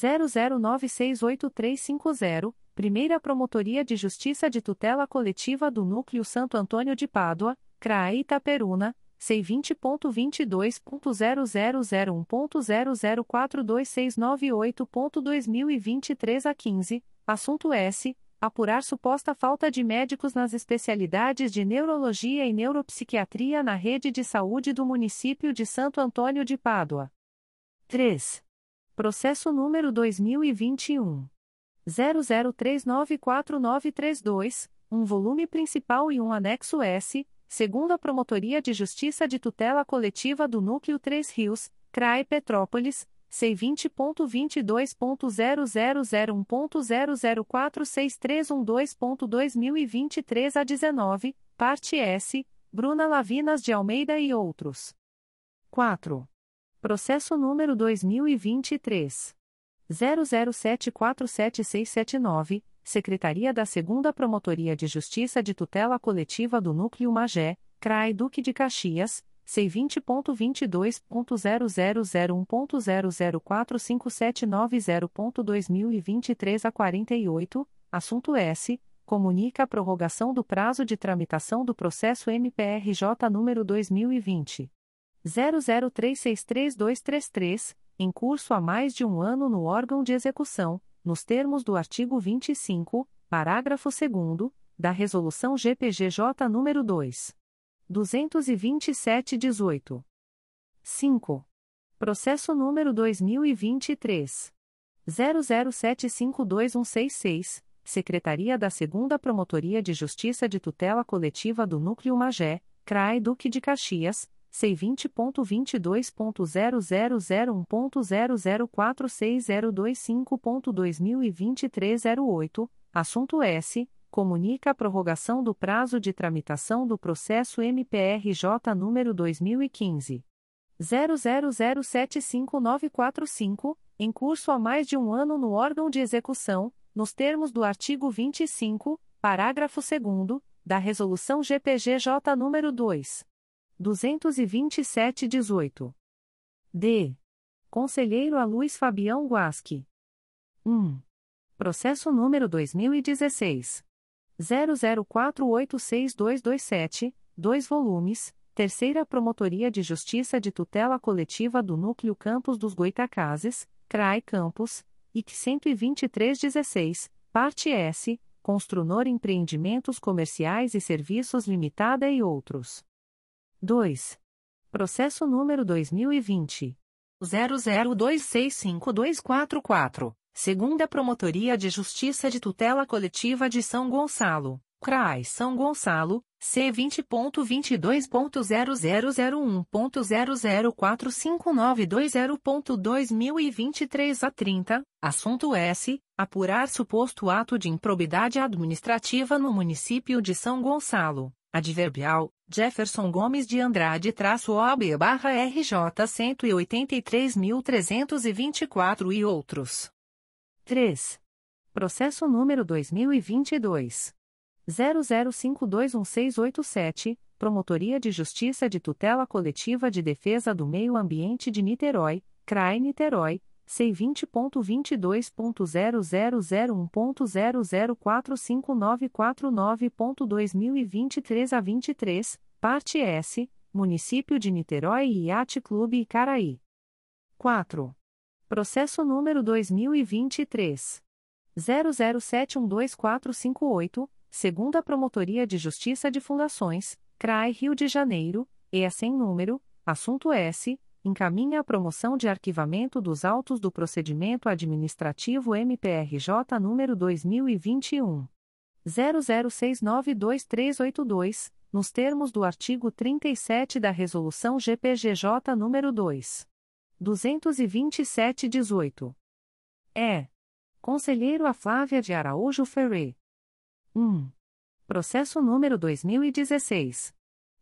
zero zero nove seis oito três cinco zero, Primeira Promotoria de Justiça de Tutela Coletiva do Núcleo Santo Antônio de Pádua, C R A I Itaperuna, C vinte ponto vinte e dois ponto zero zero zero um ponto zero zero quatro dois seis nove oito ponto dois mil e vinte e três a quinze, assunto S, apurar suposta falta de médicos nas especialidades de Neurologia e Neuropsiquiatria na Rede de Saúde do Município de Santo Antônio de Pádua. três. Processo número dois mil e vinte e um. zero zero três nove quatro nove três dois, um volume principal e um anexo S, Segunda Promotoria de Justiça de Tutela Coletiva do Núcleo Três Rios, C R A I Petrópolis, C vinte ponto vinte e dois ponto zero zero zero um ponto zero zero quatro seis três um dois ponto dois mil e vinte e três a dezenove, parte S, Bruna Lavinas de Almeida e outros. quatro. Processo número dois mil e vinte e três. zero zero sete quatro sete seis sete nove, Secretaria da 2ª Promotoria de Justiça de Tutela Coletiva do Núcleo Magé, C R A I Duque de Caxias, C vinte ponto vinte e dois ponto zero zero zero um ponto zero zero quatro cinco sete nove zero ponto dois mil e vinte e três a quarenta e oito, assunto S, comunica a prorrogação do prazo de tramitação do processo M P R J número dois mil e vinte. zero zero três seis três dois três três, em curso há mais de um ano no órgão de execução, nos termos do artigo vinte e cinco, parágrafo segundo, da Resolução G P G J nº dois mil duzentos e vinte e sete traço dezoito. cinco. Processo número dois mil e vinte e três. zero zero sete cinco dois um seis seis, Secretaria da 2ª Promotoria de Justiça de Tutela Coletiva do Núcleo Magé, C R A I Duque de Caxias, C vinte ponto vinte e dois ponto zero zero zero um ponto zero zero quatro seis zero dois cinco ponto dois mil e vinte e três a oito, assunto S, comunica a prorrogação do prazo de tramitação do processo M P R J número dois mil e quinze. zero zero zero sete cinco nove quatro cinco, em curso há mais de um ano no órgão de execução, nos termos do artigo vinte e cinco, parágrafo segundo, da Resolução G P G J número dois mil duzentos e vinte e sete traço dezoito. D. Conselheiro Aluís Fabião Guasque. um. Processo número dois mil e dezesseis. zero zero quatro oito seis dois dois sete, dois volumes, Terceira Promotoria de Justiça de Tutela Coletiva do Núcleo Campos dos Goitacazes, C R A I Campos, I C cento e vinte e três traço dezesseis, parte S, Construnor Empreendimentos Comerciais e Serviços Limitada e outros. dois. Processo número dois mil e vinte. zero zero dois seis cinco dois quatro quatro, Segunda Promotoria de Justiça de Tutela Coletiva de São Gonçalo, C R A I São Gonçalo, C vinte ponto vinte e dois ponto zero zero zero um ponto zero zero quatro cinco nove dois zero ponto dois mil e vinte e três a trinta, assunto S. Apurar suposto ato de improbidade administrativa no município de São Gonçalo. Adverbial, Jefferson Gomes de Andrade-O A B-R J cento e oitenta e três mil trezentos e vinte e quatro e outros. três. Processo número dois mil e vinte e dois. zero zero cinco dois um seis oito sete, Promotoria de Justiça de Tutela Coletiva de Defesa do Meio Ambiente de Niterói, C R A I Niterói, C vinte ponto vinte e dois ponto zero zero zero um ponto zero zero quatro cinco nove quatro nove ponto dois mil e vinte e três a vinte e três, parte S, Município de Niterói e Yacht Clube Icaraí. quatro. Processo número dois mil e vinte e três. zero zero sete um dois quatro cinco oito, Segunda Promotoria de Justiça de Fundações, C R A I Rio de Janeiro, E A sem número, assunto S. Encaminha a promoção de arquivamento dos autos do procedimento administrativo M P R J número dois mil e vinte e um. zero zero seis nove dois três oito dois, nos termos do artigo trinta e sete da Resolução G P G J número dois mil duzentos e vinte e sete traço dezoito. É. Conselheiro a Flávia de Araújo Ferrer. um. Processo número dois mil e dezesseis.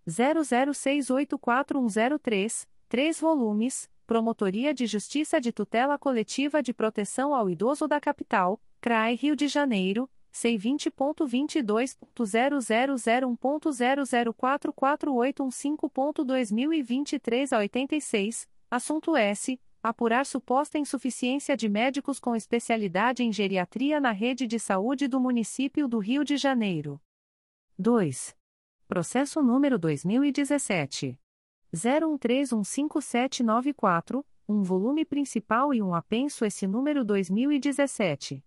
zero zero seis oito quatro um zero três, três volumes, Promotoria de Justiça de Tutela Coletiva de Proteção ao Idoso da Capital, C R A I Rio de Janeiro, C vinte ponto vinte e dois ponto zero zero zero um ponto zero zero quatro quatro oito um cinco ponto dois mil e vinte e três a oitenta e seis, assunto S. Apurar suposta insuficiência de médicos com especialidade em geriatria na rede de saúde do município do Rio de Janeiro. dois. Processo número dois mil e dezessete. zero um três um cinco sete nove quatro, um volume principal e um apenso esse número dois mil e dezessete.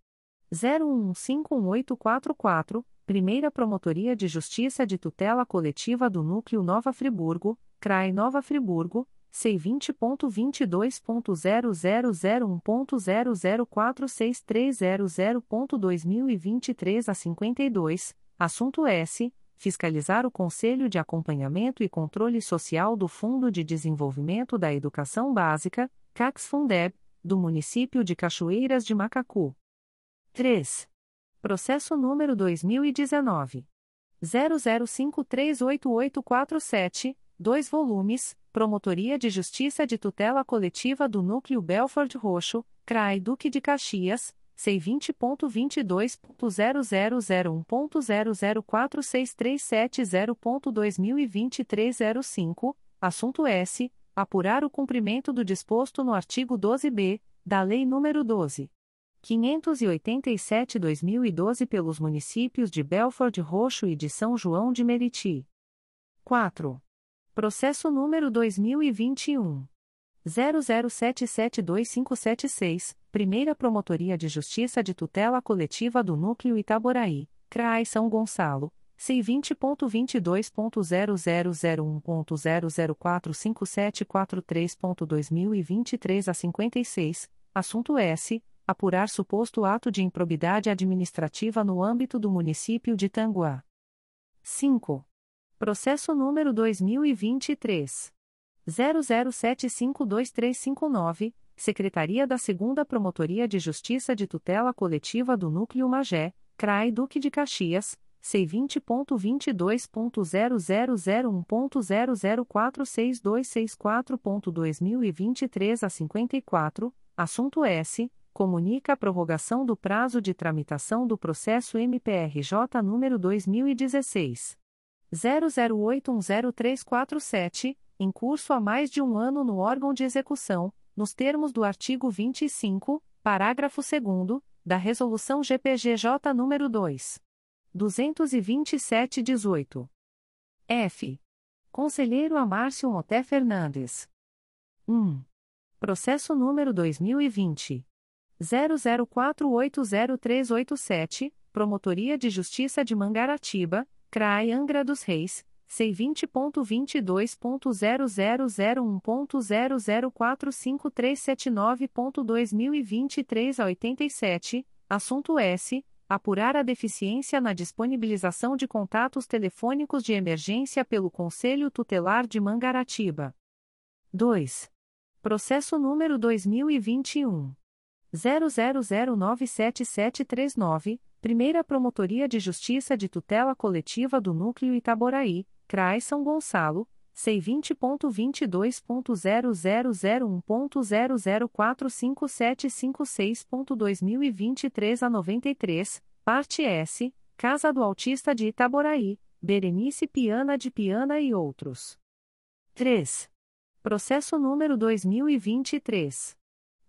zero um um cinco um oito quatro quatro, Primeira Promotoria de Justiça de Tutela Coletiva do Núcleo Nova Friburgo, C R A I Nova Friburgo, C vinte ponto vinte e dois ponto zero zero zero um ponto zero zero quatro seis três zero zero ponto dois mil e vinte e três a cinquenta e dois, assunto S. Fiscalizar o Conselho de Acompanhamento e Controle Social do Fundo de Desenvolvimento da Educação Básica, CACSFUNDEB, do município de Cachoeiras de Macacu. três. Processo número dois mil e dezenove. zero zero cinco três oito oito quatro sete, dois volumes, Promotoria de Justiça de Tutela Coletiva do Núcleo Belford Roxo, C R A I Duque de Caxias, C vinte ponto vinte e dois ponto zero zero zero um ponto zero zero quatro seis três sete zero ponto dois mil e vinte e três a zero cinco, assunto S. Apurar o cumprimento do disposto no artigo doze B, da Lei nº doze mil quinhentos e oitenta e sete barra dois mil e doze pelos municípios de Belford Roxo e de São João de Meriti. quatro. Processo número dois mil e vinte e um. zero zero sete sete dois cinco sete seis, Primeira Promotoria de Justiça de Tutela Coletiva do Núcleo Itaboraí, C R A I São Gonçalo, C vinte ponto vinte e dois ponto zero zero zero um ponto zero zero quatro cinco sete quatro três ponto dois mil e vinte e três a cinquenta e seis, assunto S. Apurar suposto ato de improbidade administrativa no âmbito do município de Tanguá. cinco. Processo número dois mil e vinte e três. zero zero sete cinco dois três cinco nove, Secretaria da segunda Promotoria de Justiça de Tutela Coletiva do Núcleo Magé, C R A I Duque de Caxias, C vinte ponto vinte e dois ponto zero zero zero um ponto zero zero quatro seis dois seis quatro ponto dois mil e vinte e três a cinquenta e quatro, assunto S. Comunica a prorrogação do prazo de tramitação do processo M P R J número dois mil e dezesseis. zero zero oito um zero três quatro sete, em curso há mais de um ano no órgão de execução, nos termos do artigo vinte e cinco, parágrafo segundo, da Resolução G P G J nº dois mil duzentos e vinte e sete traço dezoito. F. Conselheiro a Márcio Moté Fernandes. um. Processo número dois mil e vinte. zero zero quatro oito zero três oito sete, Promotoria de Justiça de Mangaratiba, C R A I Angra dos Reis, C vinte ponto vinte e dois ponto zero zero zero um ponto zero zero quatro cinco três sete nove ponto dois mil e vinte e três a oitenta e sete, assunto S. Apurar a deficiência na disponibilização de contatos telefônicos de emergência pelo Conselho Tutelar de Mangaratiba. dois. Processo número dois mil e vinte e um. zero zero zero nove sete sete três nove, Primeira Promotoria de Justiça de Tutela Coletiva do Núcleo Itaboraí, C R A I São Gonçalo, C vinte ponto vinte e dois ponto zero zero zero um ponto zero zero quatro cinco sete cinco seis ponto dois mil e vinte e três a noventa e três, parte S, Casa do Autista de Itaboraí, Berenice Piana de Piana e outros. três. Processo número dois mil e vinte e três.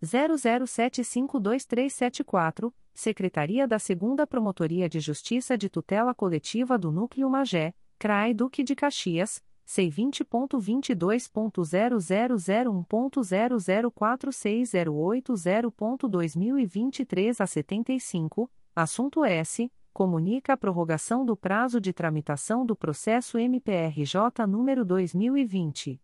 zero zero sete cinco dois três sete quatro, Secretaria da segunda Promotoria de Justiça de Tutela Coletiva do Núcleo Magé, C R A I Duque de Caxias, C vinte ponto vinte e dois ponto zero zero zero um ponto zero zero quatro seis zero oito zero ponto dois mil e vinte e três a setenta e cinco, assunto S, comunica a prorrogação do prazo de tramitação do processo M P R J número dois mil e vinte.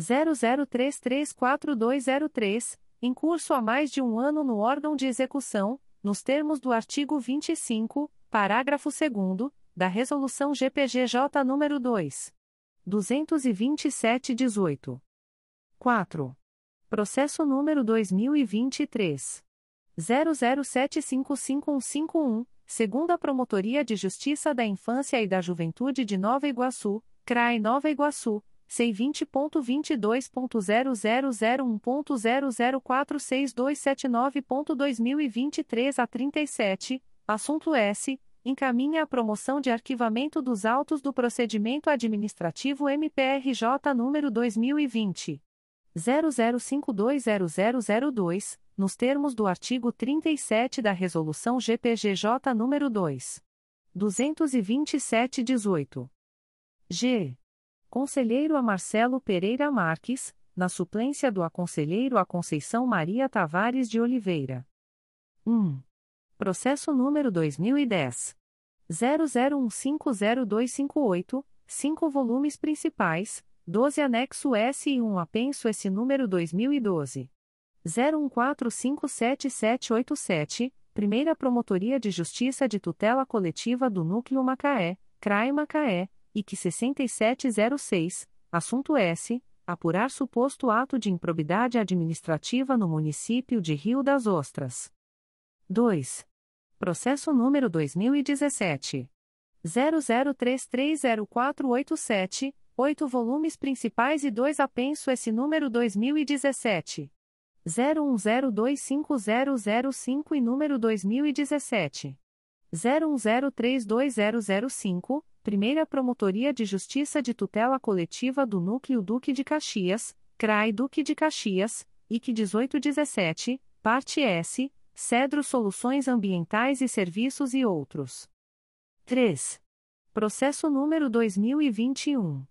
zero zero três três quatro dois zero três, em curso há mais de um ano no órgão de execução, nos termos do artigo vinte e cinco, parágrafo segundo, da Resolução G P G J nº dois mil duzentos e vinte e sete traço dezoito. quatro. Processo número dois mil e vinte e três. zero zero sete cinco cinco um cinco um, Segunda Promotoria de Justiça da Infância e da Juventude de Nova Iguaçu, C R A I Nova Iguaçu, C vinte ponto vinte e dois ponto zero zero zero um ponto zero zero quatro seis dois sete nove ponto dois mil e vinte e três a trinta e sete, assunto S. Encaminha a promoção de arquivamento dos autos do procedimento administrativo M P R J número dois mil e vinte. zero zero cinco dois zero zero zero dois, nos termos do artigo trinta e sete da Resolução G P G J número dois mil duzentos e vinte e sete traço dezoito. G. Conselheiro a Marcelo Pereira Marques, na suplência do aconselheiro a Conceição Maria Tavares de Oliveira. um. Processo número dois mil e dez. zero zero um cinco zero dois cinco oito, cinco volumes principais, doze anexo S e um apenso S número dois mil e doze. zero um quatro cinco sete sete oito sete, Primeira Promotoria de Justiça de Tutela Coletiva do Núcleo Macaé, C R A I Macaé, I C sessenta e sete zero seis, assunto S. Apurar suposto ato de improbidade administrativa no município de Rio das Ostras. dois. Processo número dois mil e dezessete. zero zero três três zero quatro oito sete, oito volumes principais e dois apenso S. número dois mil e dezessete. zero um zero dois cinco zero zero cinco e número dois mil e dezessete. zero um zero três dois zero zero cinco, Primeira Promotoria de Justiça de Tutela Coletiva do Núcleo Duque de Caxias, C R A I Duque de Caxias, I C dezoito dezessete, parte S. Cedro Soluções Ambientais e Serviços e outros. três. Processo número dois mil e vinte e um.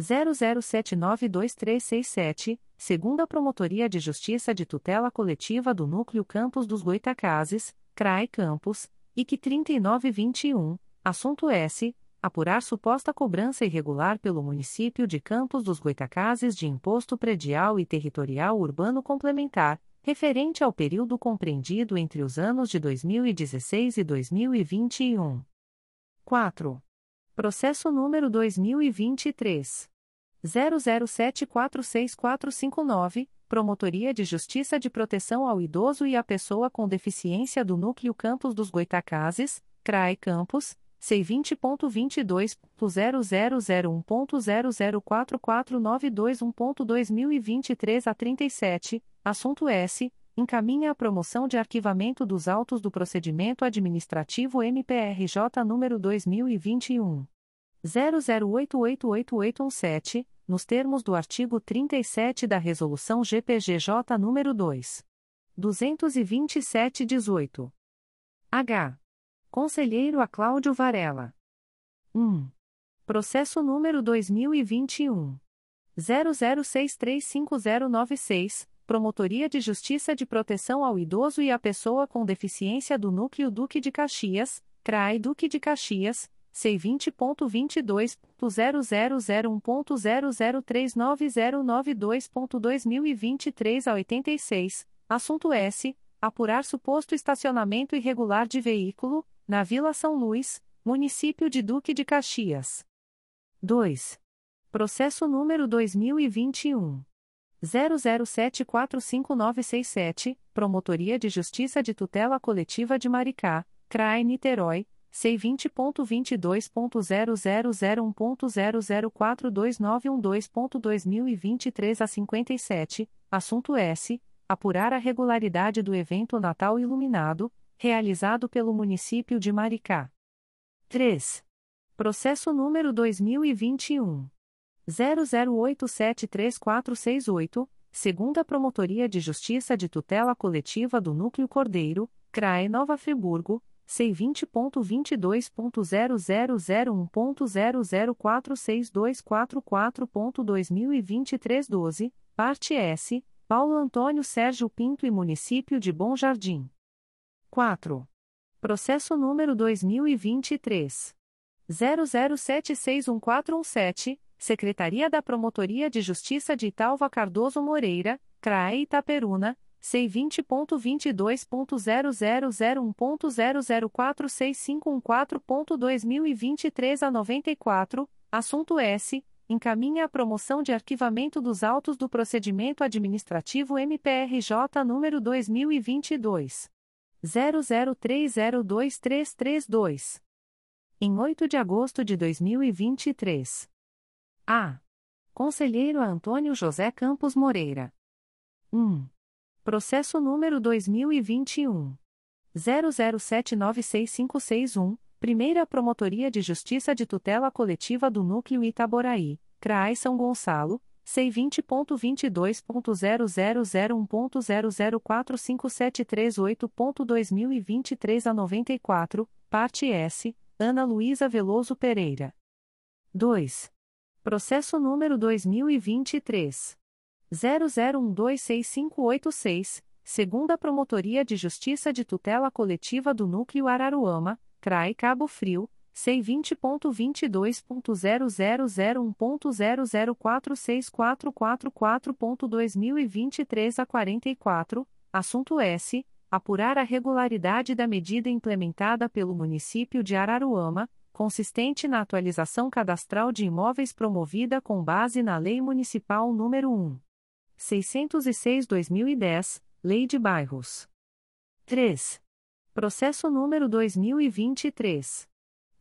zero zero sete nove dois três seis sete, Segunda Promotoria de Justiça de Tutela Coletiva do Núcleo Campos dos Goitacazes, C R A I Campos, I C trinta e nove vinte e um, assunto S. Apurar suposta cobrança irregular pelo município de Campos dos Goitacazes de Imposto Predial e Territorial Urbano Complementar, referente ao período compreendido entre os anos de dois mil e dezesseis e dois mil e vinte e um. quatro. Processo número dois mil e vinte e três. zero zero sete quatro seis quatro cinco nove, Promotoria de Justiça de Proteção ao Idoso e à Pessoa com Deficiência do Núcleo Campos dos Goitacazes, C R A I Campos, C vinte ponto vinte e dois ponto zero zero zero um ponto zero zero quatro quatro nove dois um ponto dois mil e vinte e três a trinta e sete, assunto S. Encaminha a promoção de arquivamento dos autos do procedimento administrativo M P R J número dois mil e vinte e um. zero zero oito oito oito oito um sete, nos termos do artigo trinta e sete da Resolução G P G J número dois mil duzentos e vinte e sete traço dezoito. H. Conselheiro a Cláudio Varela. um. Processo número dois mil e vinte e um. zero zero seis três cinco zero nove seis, Promotoria de Justiça de Proteção ao Idoso e à Pessoa com Deficiência do Núcleo Duque de Caxias, C R A I Duque de Caxias, C vinte ponto vinte e dois ponto zero zero zero um ponto zero zero três nove zero nove dois ponto dois mil e vinte e três a oitenta e seis, assunto S. Apurar suposto estacionamento irregular de veículo, na Vila São Luís, município de Duque de Caxias. dois. Processo número dois mil e vinte e um. zero zero sete quatro cinco nove seis sete, Promotoria de Justiça de Tutela Coletiva de Maricá, C R A I Niterói, C vinte ponto vinte e dois ponto zero zero zero um ponto zero zero quatro dois nove um dois ponto dois mil e vinte e três a cinquenta e sete, assunto S. Apurar a regularidade do evento Natal Iluminado, realizado pelo município de Maricá. três. Processo número dois mil e vinte e um. zero zero oito sete três quatro seis oito, Segunda Promotoria de Justiça de Tutela Coletiva do Núcleo Cordeiro, C R A E Nova Friburgo, C vinte ponto vinte e dois ponto zero zero zero um ponto zero zero quatro seis dois quatro quatro ponto dois mil e vinte e três a doze, parte S, Paulo Antônio Sérgio Pinto e Município de Bom Jardim. quatro. Processo número dois mil e vinte e três. zero zero sete seis um quatro um sete, Secretaria da Promotoria de Justiça de Italva Cardoso Moreira, C R A E Itaperuna, C vinte ponto vinte e dois ponto zero zero zero um ponto zero zero quatro seis cinco um quatro ponto dois mil e vinte e três a noventa e quatro, assunto S. Encaminha a promoção de arquivamento dos autos do procedimento administrativo M P R J número dois mil e vinte e dois. zero zero três zero dois três três dois. Em oito de agosto de dois mil e vinte e três. A. Conselheiro Antônio José Campos Moreira. um. Processo número dois mil e vinte e um. zero zero sete nove seis cinco seis um, Primeira Promotoria de Justiça de Tutela Coletiva do Núcleo Itaboraí, C R A I São Gonçalo, C vinte ponto vinte e dois ponto zero zero zero um ponto zero zero quatro cinco sete três oito ponto dois mil e vinte e três a noventa e quatro, parte S, Ana Luísa Veloso Pereira. dois. Processo número dois mil e vinte e três. zero zero um dois seis cinco oito seis, Segunda Promotoria de Justiça de Tutela Coletiva do Núcleo Araruama, C R A I Cabo Frio, C vinte ponto vinte e dois ponto zero zero zero um ponto zero zero quatro seis quatro quatro quatro ponto dois mil e vinte e três a quarenta e quatro, assunto S. Apurar a regularidade da medida implementada pelo município de Araruama, consistente na atualização cadastral de imóveis promovida com base na Lei Municipal número um mil seiscentos e seis barra dois mil e dez, Lei de Bairros. três. Processo número dois mil e vinte e três.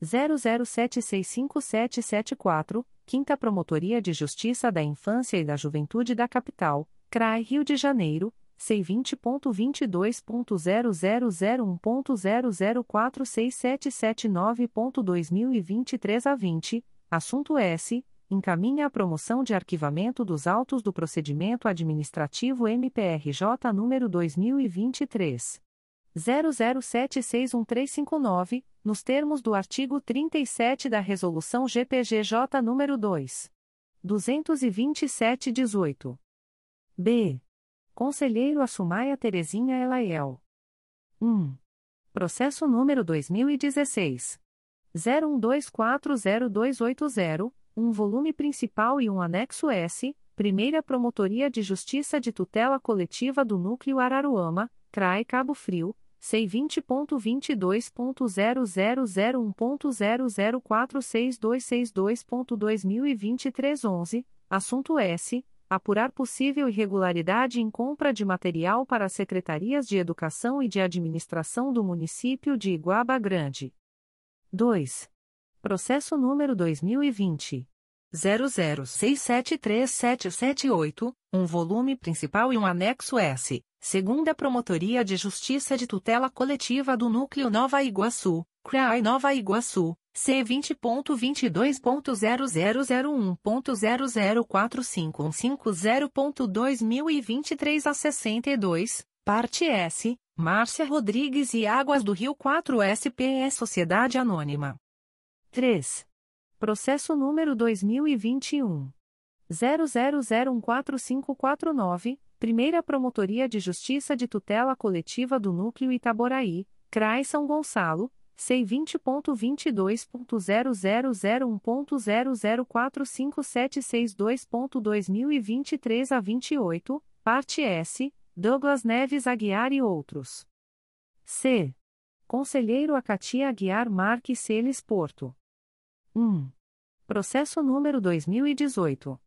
zero zero sete seis cinco sete sete quatro, 5ª Promotoria de Justiça da Infância e da Juventude da Capital, C R A I Rio de Janeiro, C vinte ponto vinte e dois ponto zero zero zero um ponto zero zero quatro seis sete sete nove ponto dois mil e vinte e três a vinte, assunto S. Encaminha a promoção de arquivamento dos autos do procedimento administrativo M P R J número dois mil e vinte e três. zero zero sete seis um três cinco nove, nos termos do artigo trinta e sete da Resolução G P G J nº dois mil duzentos e vinte e sete barra dezoito. B. Conselheiro Assumaia Terezinha Elaiel. um. Processo número dois mil e dezesseis. zero um dois quatro zero dois oito zero, um volume principal e um anexo S, Primeira Promotoria de Justiça de Tutela Coletiva do Núcleo Araruama, C R A I Cabo Frio, C vinte ponto vinte e dois ponto zero zero zero um ponto zero zero quatro seis dois seis dois ponto dois mil e vinte e três a onze, assunto S. Apurar possível irregularidade em compra de material para as Secretarias de Educação e de Administração do município de Iguaba Grande. dois. Processo número dois mil e vinte. zero zero seis sete três sete sete oito, um volume principal e um anexo S, Segunda Promotoria de Justiça de Tutela Coletiva do Núcleo Nova Iguaçu, C R A I Nova Iguaçu, C vinte ponto vinte e dois ponto zero zero zero um ponto zero zero quatro cinco um cinco zero ponto dois mil e vinte e três a sessenta e dois, parte S, Márcia Rodrigues e Águas do Rio quatro S P E Sociedade Anônima. três. Processo número dois mil e vinte e um. zero zero zero um quatro cinco quatro nove, Primeira Promotoria de Justiça de Tutela Coletiva do Núcleo Itaboraí, C R A I São Gonçalo, C vinte ponto vinte e dois ponto zero zero zero um ponto zero zero quatro cinco sete seis dois ponto dois mil e vinte e três a vinte e oito, parte S, Douglas Neves Aguiar e outros. C. Conselheiro Acácia Aguiar Marques Celes Porto. um. Processo número dois mil e dezoito.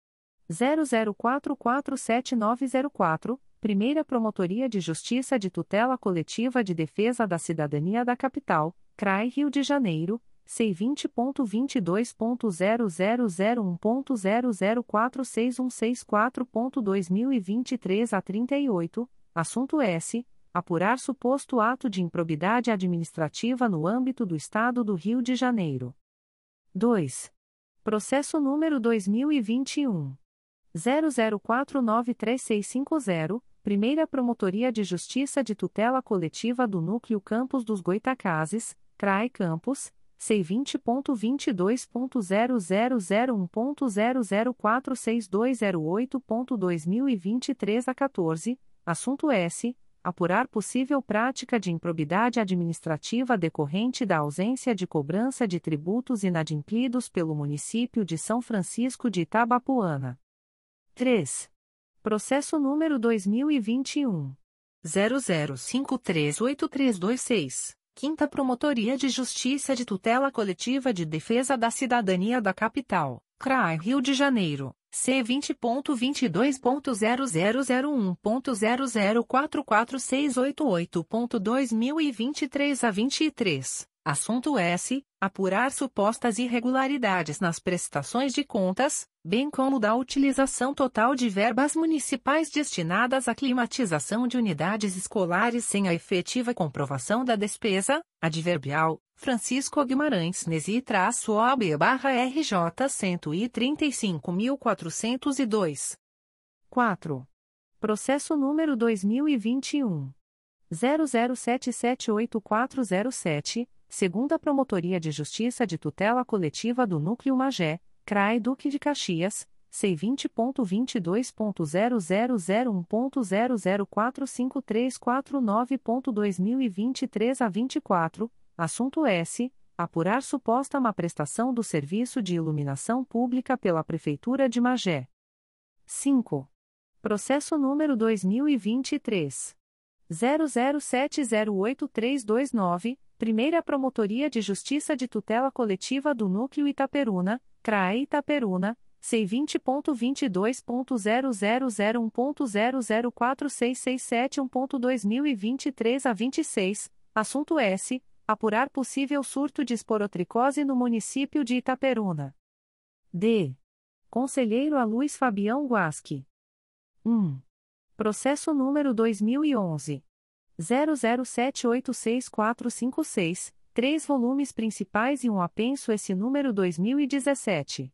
zero zero quatro quatro sete nove zero quatro, Primeira Promotoria de Justiça de Tutela Coletiva de Defesa da Cidadania da Capital, C R A I Rio de Janeiro, C vinte ponto vinte e dois ponto zero zero zero um ponto zero zero quatro seis um seis quatro ponto dois mil e vinte e três a trinta e oito, assunto S. Apurar suposto ato de improbidade administrativa no âmbito do Estado do Rio de Janeiro. dois. Processo número dois mil e vinte e um. zero zero quatro nove três seis cinco zero, Primeira Promotoria de Justiça de Tutela Coletiva do Núcleo Campos dos Goitacazes, C R A I Campos, C vinte ponto vinte e dois ponto zero zero zero um ponto zero zero quatro seis dois zero oito ponto dois mil e vinte e três a quatorze, assunto S. Apurar possível prática de improbidade administrativa decorrente da ausência de cobrança de tributos inadimplidos pelo município de São Francisco de Itabapoana. três. Processo número dois mil e vinte e um. zero zero cinco três oito três dois seis, Quinta Promotoria de Justiça de Tutela Coletiva de Defesa da Cidadania da Capital, C R A I Rio de Janeiro. C vinte ponto vinte e dois ponto zero zero zero um ponto zero zero quatro quatro seis oito oito ponto dois mil e vinte e três a vinte e três, assunto S. Apurar supostas irregularidades nas prestações de contas, bem como da utilização total de verbas municipais destinadas à climatização de unidades escolares sem a efetiva comprovação da despesa, adverbial. Francisco Guimarães Nesi-O A B-R J cento e trinta e cinco mil quatrocentos e dois. quatro. Processo número dois mil e vinte e um. zero zero sete sete oito quatro zero sete, Segunda Promotoria de Justiça de Tutela Coletiva do Núcleo Magé, C R A I Duque de Caxias, C vinte ponto vinte e dois ponto zero zero zero um ponto zero zero quatro cinco três quatro nove ponto dois mil e vinte e três a vinte e quatro, assunto S. Apurar suposta má prestação do serviço de iluminação pública pela Prefeitura de Magé. cinco. Processo número dois mil e vinte e três. zero zero sete zero oito três dois nove, Primeira Promotoria de Justiça de Tutela Coletiva do Núcleo Itaperuna, C R A E Itaperuna, C vinte ponto vinte e dois ponto zero zero zero um ponto zero zero quatro seis seis sete um ponto dois mil e vinte e três a vinte e seis, assunto S. Apurar possível surto de esporotricose no município de Itaperuna. D. Conselheiro Aluís Fabião Guasque. um. Processo número dois mil e onze. zero zero sete oito seis quatro cinco seis, três volumes principais e um apenso esse número dois mil e dezessete.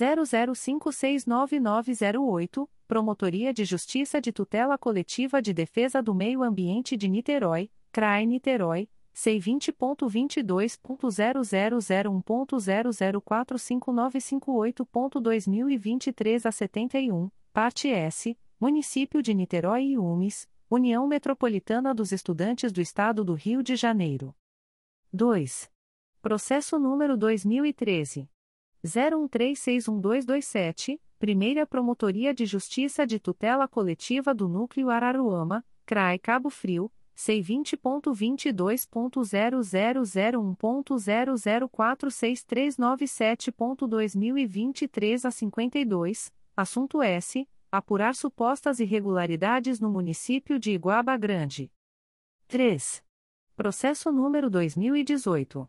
zero zero cinco seis nove nove zero oito, Promotoria de Justiça de Tutela Coletiva de Defesa do Meio Ambiente de Niterói, C R A I Niterói, C vinte ponto vinte e dois ponto zero zero zero um ponto zero zero quatro cinco nove cinco oito ponto dois mil e vinte e três a setenta e um, parte S, Município de Niterói e U M S, União Metropolitana dos Estudantes do Estado do Rio de Janeiro. dois. Processo número dois mil e treze. zero um três seis um dois dois sete, Primeira Promotoria de Justiça de Tutela Coletiva do Núcleo Araruama, C R A I Cabo Frio, C vinte ponto vinte e dois ponto zero zero zero um ponto zero zero quatro seis três nove sete ponto dois mil e vinte e três a cinquenta e dois, assunto S. Apurar supostas irregularidades no município de Iguaba Grande. três. Processo número dois mil e dezoito.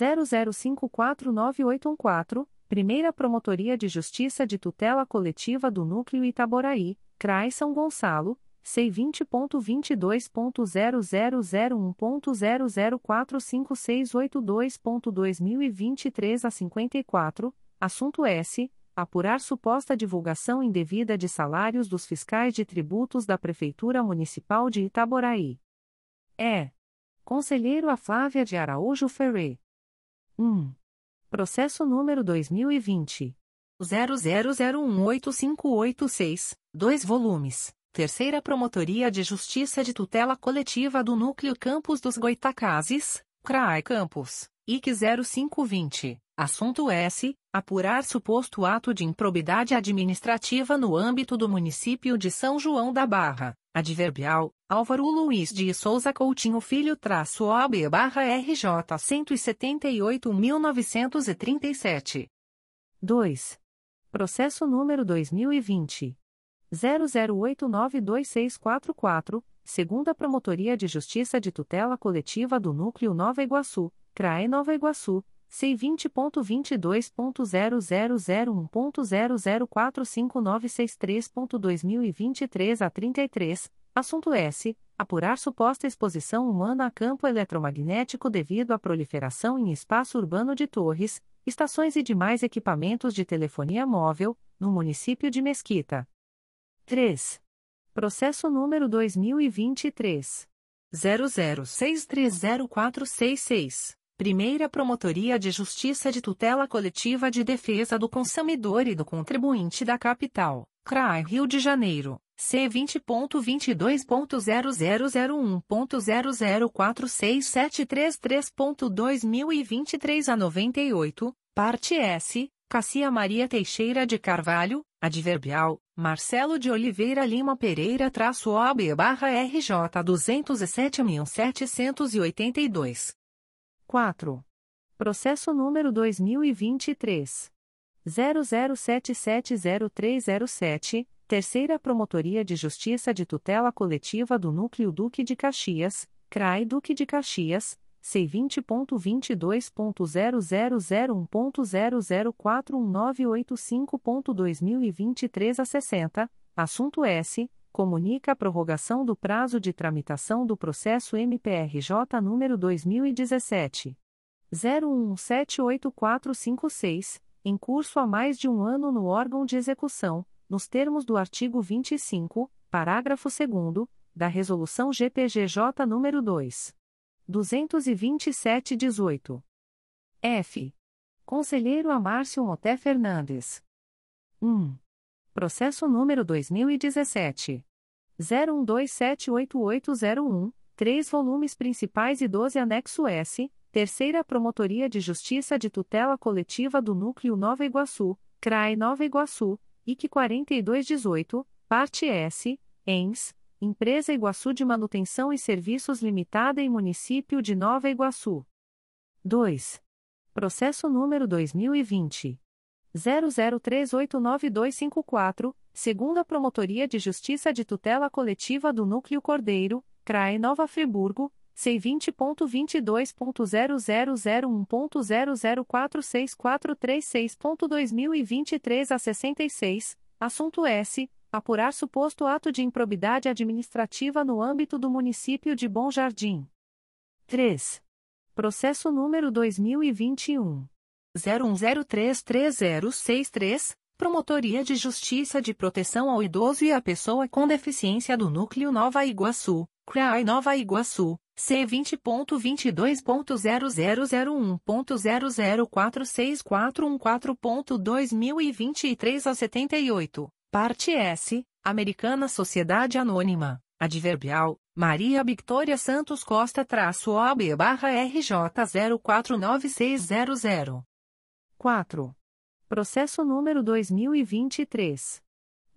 zero zero cinco quatro nove oito um quatro, Primeira Promotoria de Justiça de Tutela Coletiva do Núcleo Itaboraí, C R A I São Gonçalo, C vinte ponto vinte e dois ponto zero zero zero um ponto zero zero quatro cinco seis oito dois ponto dois mil e vinte e três a cinquenta e quatro, assunto S. Apurar suposta divulgação indevida de salários dos fiscais de tributos da Prefeitura Municipal de Itaboraí. É. Conselheiro a Flávia de Araújo Ferrer. um. Processo número dois mil e vinte. zero zero zero um oito cinco oito seis, dois volumes. Terceira Promotoria de Justiça de Tutela Coletiva do Núcleo Campos dos Goitacazes, C R A E Campos, I C zero cinco dois zero, assunto S. Apurar suposto ato de improbidade administrativa no âmbito do município de São João da Barra, adverbial, Álvaro Luiz de Souza Coutinho Filho traço O A B barra R J cento e setenta e oito mil novecentos e trinta e sete. dois. Processo número dois mil e vinte. zero zero oito nove dois seis quatro quatro, segunda Promotoria de Justiça de Tutela Coletiva do Núcleo Nova Iguaçu, C R A E Nova Iguaçu, C vinte ponto vinte e dois ponto zero zero zero um ponto zero zero quatro cinco nove seis três ponto dois mil e vinte e três a trinta e três, assunto S. Apurar suposta exposição humana a campo eletromagnético devido à proliferação em espaço urbano de torres, estações e demais equipamentos de telefonia móvel, no município de Mesquita. três. Processo número dois mil e vinte e três. zero zero seis três zero quatro seis seis, Primeira Promotoria de Justiça de Tutela Coletiva de Defesa do Consumidor e do Contribuinte da Capital, C R A I Rio de Janeiro, C vinte ponto vinte e dois ponto zero zero zero um ponto zero zero quatro seis sete três três ponto dois mil e vinte e três a noventa e oito, parte S, Acácia Maria Teixeira de Carvalho, adverbial, Marcelo de Oliveira Lima Pereira traço O A B barra R J duzentos e sete mil setecentos e oitenta e dois. quatro. Processo número dois mil e vinte e três. zero zero sete sete zero três zero sete, Terceira Promotoria de Justiça de Tutela Coletiva do Núcleo Duque de Caxias, C R A I Duque de Caxias, C vinte ponto vinte e dois ponto zero zero zero um ponto zero zero quatro um nove oito cinco ponto dois mil e vinte e três a sessenta, assunto S. Comunica a prorrogação do prazo de tramitação do processo M P R J número dois mil e dezessete. zero um sete oito quatro cinco seis, em curso há mais de um ano no órgão de execução, nos termos do artigo vinte e cinco, parágrafo segundo, da Resolução G P G J número dois mil duzentos e vinte e sete traço dezoito. F. Conselheiro Amárcio Moté Fernandes. um. Processo número dois mil e dezessete. zero um dois sete oito oito zero um, três volumes principais e doze anexo S, Terceira Promotoria de Justiça de Tutela Coletiva do Núcleo Nova Iguaçu, C R A E Nova Iguaçu, I C quarenta e dois dezoito, parte S, E N S, Empresa Iguaçu de Manutenção e Serviços Limitada e Município de Nova Iguaçu. dois. Processo número dois mil e vinte. zero zero três oito nove dois cinco quatro, Segunda Promotoria de Justiça de Tutela Coletiva do Núcleo Cordeiro, C R A E Nova Friburgo, C vinte ponto vinte e dois ponto zero zero zero um ponto zero zero quatro seis quatro três seis ponto dois mil e vinte e três a sessenta e seis, assunto S. Apurar suposto ato de improbidade administrativa no âmbito do município de Bom Jardim. três. Processo número dois mil e vinte e um. zero um zero três três zero seis três, Promotoria de Justiça de Proteção ao Idoso e à Pessoa com Deficiência do Núcleo Nova Iguaçu, C R A I Nova Iguaçu, C vinte ponto vinte e dois ponto zero zero zero um ponto zero zero quatro seis quatro um quatro ponto dois mil e vinte e três a setenta e oito, parte S, Americana Sociedade Anônima, adverbial, Maria Victoria Santos Costa traço O A B barra R J zero quatro nove seis zero zero. quatro. Processo número dois mil e vinte e três.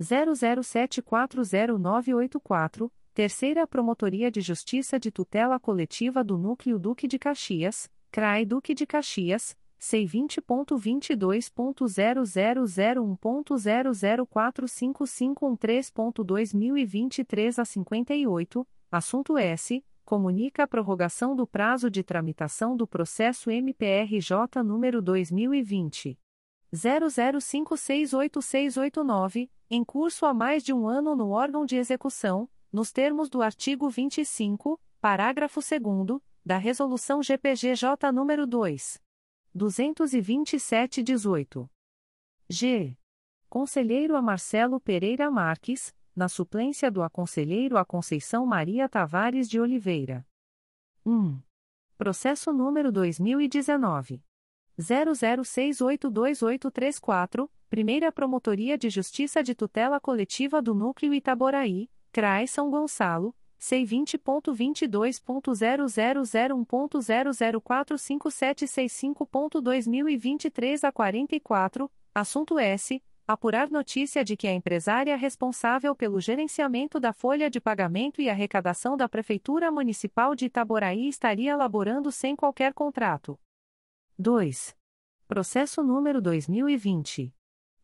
zero zero sete quatro zero nove oito quatro, Terceira Promotoria de Justiça de Tutela Coletiva do Núcleo Duque de Caxias, C R A I Duque de Caxias, C vinte ponto vinte e dois ponto zero zero zero um ponto zero zero quatro cinco cinco um três ponto dois mil e vinte e três a cinquenta e oito, assunto S. Comunica a prorrogação do prazo de tramitação do processo M P R J número dois mil e vinte. zero zero cinco seis oito seis oito nove, em curso há mais de um ano no órgão de execução, nos termos do artigo vinte e cinco, parágrafo segundo, da Resolução G P G J número dois mil duzentos e vinte e sete traço dezoito. G. Conselheiro a Marcelo Pereira Marques, na suplência do aconselheiro a Conceição Maria Tavares de Oliveira. um. Processo número dois mil e dezenove. zero zero seis oito dois oito três quatro, Primeira Promotoria de Justiça de Tutela Coletiva do Núcleo Itaboraí, C R A I São Gonçalo, C vinte ponto vinte e dois ponto zero zero zero um ponto zero zero quatro cinco sete seis cinco ponto dois mil e vinte e três a quarenta e quatro, assunto S. Apurar notícia de que a empresária responsável pelo gerenciamento da folha de pagamento e arrecadação da Prefeitura Municipal de Itaboraí estaria laborando sem qualquer contrato. dois. Processo número dois mil e vinte.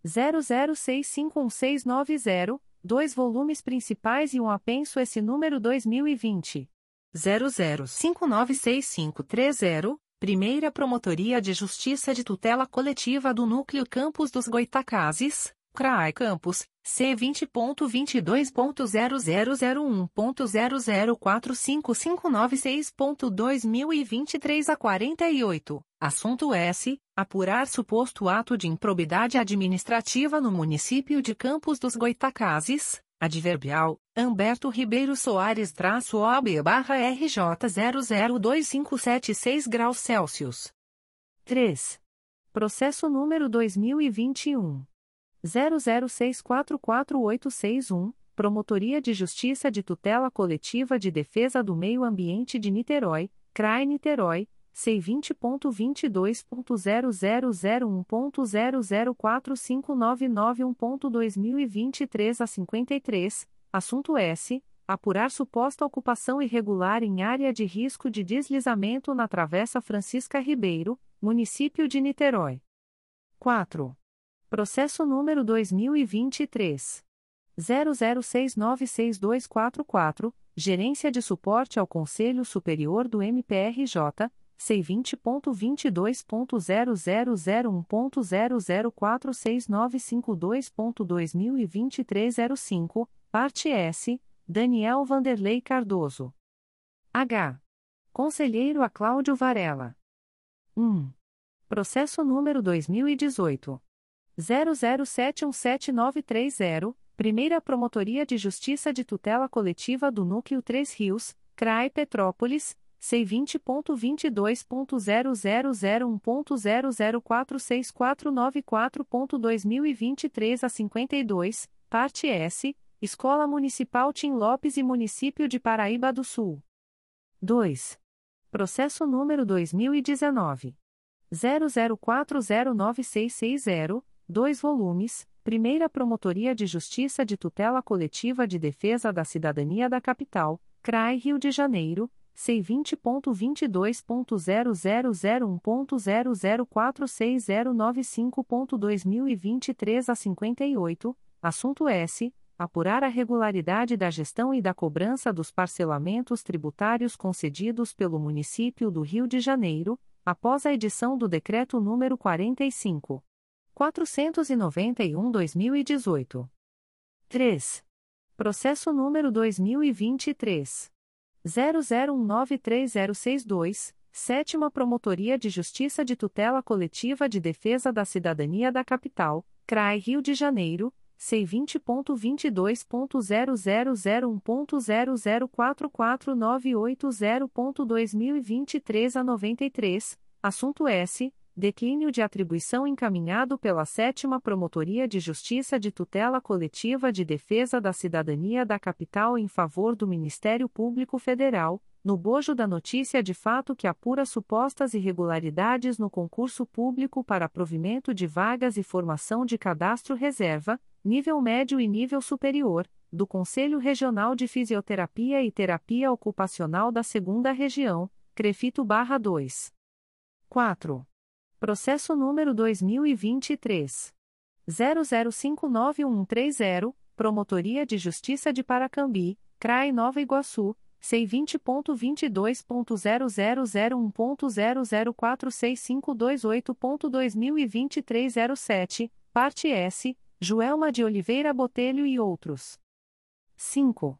zero zero seis cinco um seis nove zero, dois volumes principais e um apenso. Esse número dois mil e vinte. zero zero cinco nove seis cinco três zero, Primeira Promotoria de Justiça de Tutela Coletiva do Núcleo Campos dos Goitacazes, C R A I Campos, C vinte ponto vinte e dois ponto zero zero zero um ponto zero zero quatro cinco cinco nove seis ponto dois mil e vinte e três a quarenta e oito, assunto S. Apurar suposto ato de improbidade administrativa no município de Campos dos Goitacazes, adverbial, Humberto Ribeiro Soares traço O A B barra R J zero zero dois cinco sete seis graus Celsius. três. Processo número dois mil e vinte e um. zero zero seis quatro quatro oito seis um, Promotoria de Justiça de Tutela Coletiva de Defesa do Meio Ambiente de Niterói, C R A I Niterói, C vinte ponto vinte e dois ponto zero zero zero um ponto zero zero quatro cinco nove nove um ponto dois mil e vinte e três a cinquenta e três, assunto S. Apurar suposta ocupação irregular em área de risco de deslizamento na Travessa Francisca Ribeiro, município de Niterói. quatro. Processo número dois mil e vinte e três. zero zero seis nove seis dois quatro quatro, Gerência de Suporte ao Conselho Superior do M P R J, C vinte ponto vinte e dois ponto zero zero zero um ponto zero zero quatro seis nove cinco dois ponto dois mil e vinte e três a zero cinco, parte S, Daniel Vanderlei Cardoso. H. Conselheiro a Cláudio Varela. um. Processo número dois mil e dezoito. zero zero sete um sete nove três zero, Primeira Promotoria de Justiça de Tutela Coletiva do Núcleo Três Rios, C R A I Petrópolis, C vinte ponto vinte e dois ponto zero zero zero um ponto zero zero quatro seis quatro nove quatro ponto dois mil e vinte e três a cinquenta e dois, parte S, Escola Municipal Tim Lopes e Município de Paraíba do Sul. dois. Processo número dois mil e dezenove. zero zero quatro zero nove seis seis zero, dois volumes, Primeira Promotoria de Justiça de Tutela Coletiva de Defesa da Cidadania da Capital, C R A I Rio de Janeiro, C vinte ponto vinte e dois ponto zero zero zero um ponto zero zero quatro seis zero nove cinco ponto dois mil e vinte e três a cinquenta e oito, assunto S. Apurar a regularidade da gestão e da cobrança dos parcelamentos tributários concedidos pelo município do Rio de Janeiro, após a edição do Decreto número quarenta e cinco mil quatrocentos e noventa e um barra dois mil e dezoito. três. Processo número dois mil e vinte e três. zero zero um nove três zero seis dois, Sétima Promotoria de Justiça de Tutela Coletiva de Defesa da Cidadania da Capital, C R A I Rio de Janeiro, C vinte ponto vinte e dois ponto zero zero zero um ponto zero zero quatro quatro nove oito zero ponto dois mil e vinte e três a noventa e três, assunto S. Declínio de atribuição encaminhado pela sétima Promotoria de Justiça de Tutela Coletiva de Defesa da Cidadania da Capital em favor do Ministério Público Federal, no bojo da notícia de fato que apura supostas irregularidades no concurso público para provimento de vagas e formação de cadastro reserva, nível médio e nível superior, do Conselho Regional de Fisioterapia e Terapia Ocupacional da segunda Região, Crefito barra dois. quatro. Processo número dois mil e vinte e três. zero zero cinco nove um três zero, Promotoria de Justiça de Paracambi, C R A I Nova Iguaçu, C vinte ponto vinte e dois ponto zero zero zero um ponto zero zero quatro seis cinco dois oito ponto dois mil e vinte e três a zero sete, parte S, Joelma de Oliveira Botelho e outros. cinco.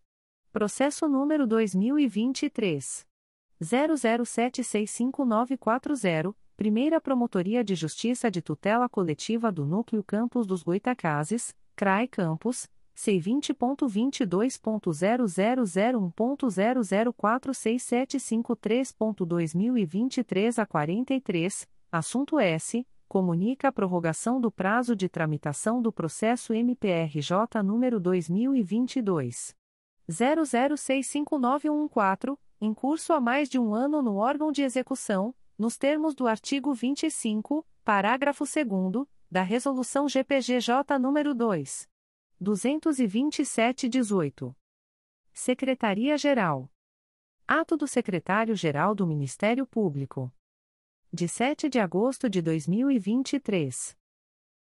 Processo número dois mil e vinte e três. zero zero sete seis cinco nove quatro zero, Primeira Promotoria de Justiça de Tutela Coletiva do Núcleo Campos dos Goitacazes, C R A I Campos, C vinte ponto vinte e dois ponto zero zero zero um ponto zero zero quatro seis sete cinco três ponto dois mil e vinte e três a quarenta e três, assunto S. Comunica a prorrogação do prazo de tramitação do processo M P R J número dois mil e vinte e dois zero zero seis cinco nove um quatro, em curso há mais de um ano no órgão de execução, nos termos do artigo vinte e cinco, parágrafo segundo, da Resolução G P G J nº dois mil duzentos e vinte e sete traço dezoito. Secretaria-Geral. Ato do Secretário-Geral do Ministério Público. De sete de agosto de dois mil e vinte e três.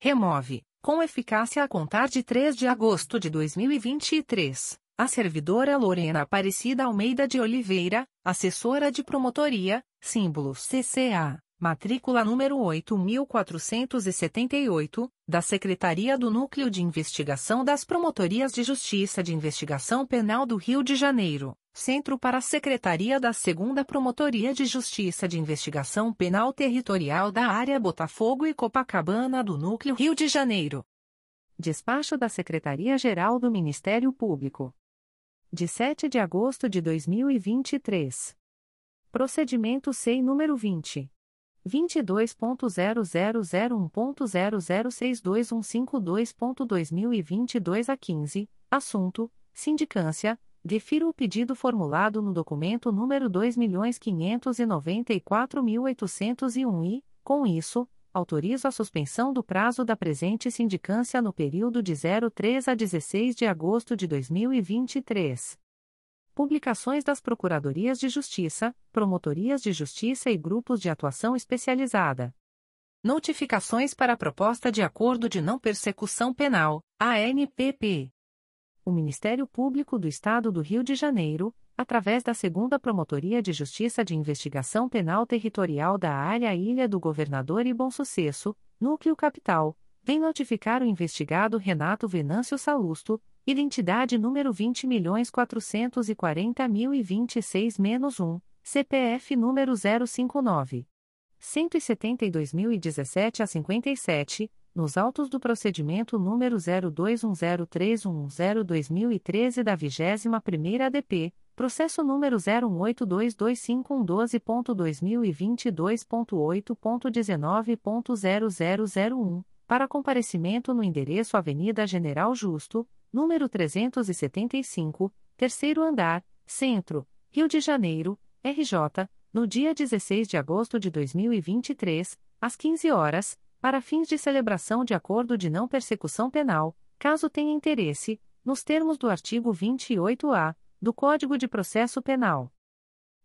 Remove, com eficácia a contar de três de agosto de dois mil e vinte e três, a servidora Lorena Aparecida Almeida de Oliveira, assessora de promotoria, símbolo C C A, matrícula número oito mil quatrocentos e setenta e oito, da Secretaria do Núcleo de Investigação das Promotorias de Justiça de Investigação Penal do Rio de Janeiro, Centro para a Secretaria da segunda Promotoria de Justiça de Investigação Penal Territorial da Área Botafogo e Copacabana do Núcleo Rio de Janeiro. Despacho da Secretaria-Geral do Ministério Público. De sete de agosto de dois mil e vinte e três. Procedimento S E I número vinte e dois ponto zero zero zero um ponto zero zero seis dois um cinco dois ponto dois mil e vinte e dois a quinze, assunto, sindicância, defiro o pedido formulado no documento número dois milhões quinhentos e noventa e quatro mil oitocentos e um e, com isso, autorizo a suspensão do prazo da presente sindicância no período de três a dezesseis de agosto de dois mil e vinte e três. Publicações das Procuradorias de Justiça, Promotorias de Justiça e Grupos de Atuação Especializada. Notificações para a Proposta de Acordo de Não Persecução Penal, A N P P. O Ministério Público do Estado do Rio de Janeiro, através da segunda Promotoria de Justiça de Investigação Penal Territorial da Área Ilha do Governador e Bom Sucesso, Núcleo Capital, vem notificar o investigado Renato Venâncio Salusto, identidade número vinte milhões quatrocentos e quarenta mil e vinte e seis traço um, C P F número zero cinco nove traço um sete dois zero um sete a cinquenta e sete, nos autos do procedimento número zero dois um zero três um um zero traço dois mil e treze da vigésima primeira D P, processo número zero um oito dois dois cinco um dois ponto dois mil e vinte e dois ponto oito ponto dezenove ponto zero zero zero um, para comparecimento no endereço Avenida General Justo, número trezentos e setenta e cinco, terceiro andar, Centro, Rio de Janeiro, R J, no dia dezesseis de agosto de dois mil e vinte e três, às quinze horas, para fins de celebração de acordo de não persecução penal, caso tenha interesse, nos termos do artigo vinte e oito A, do Código de Processo Penal.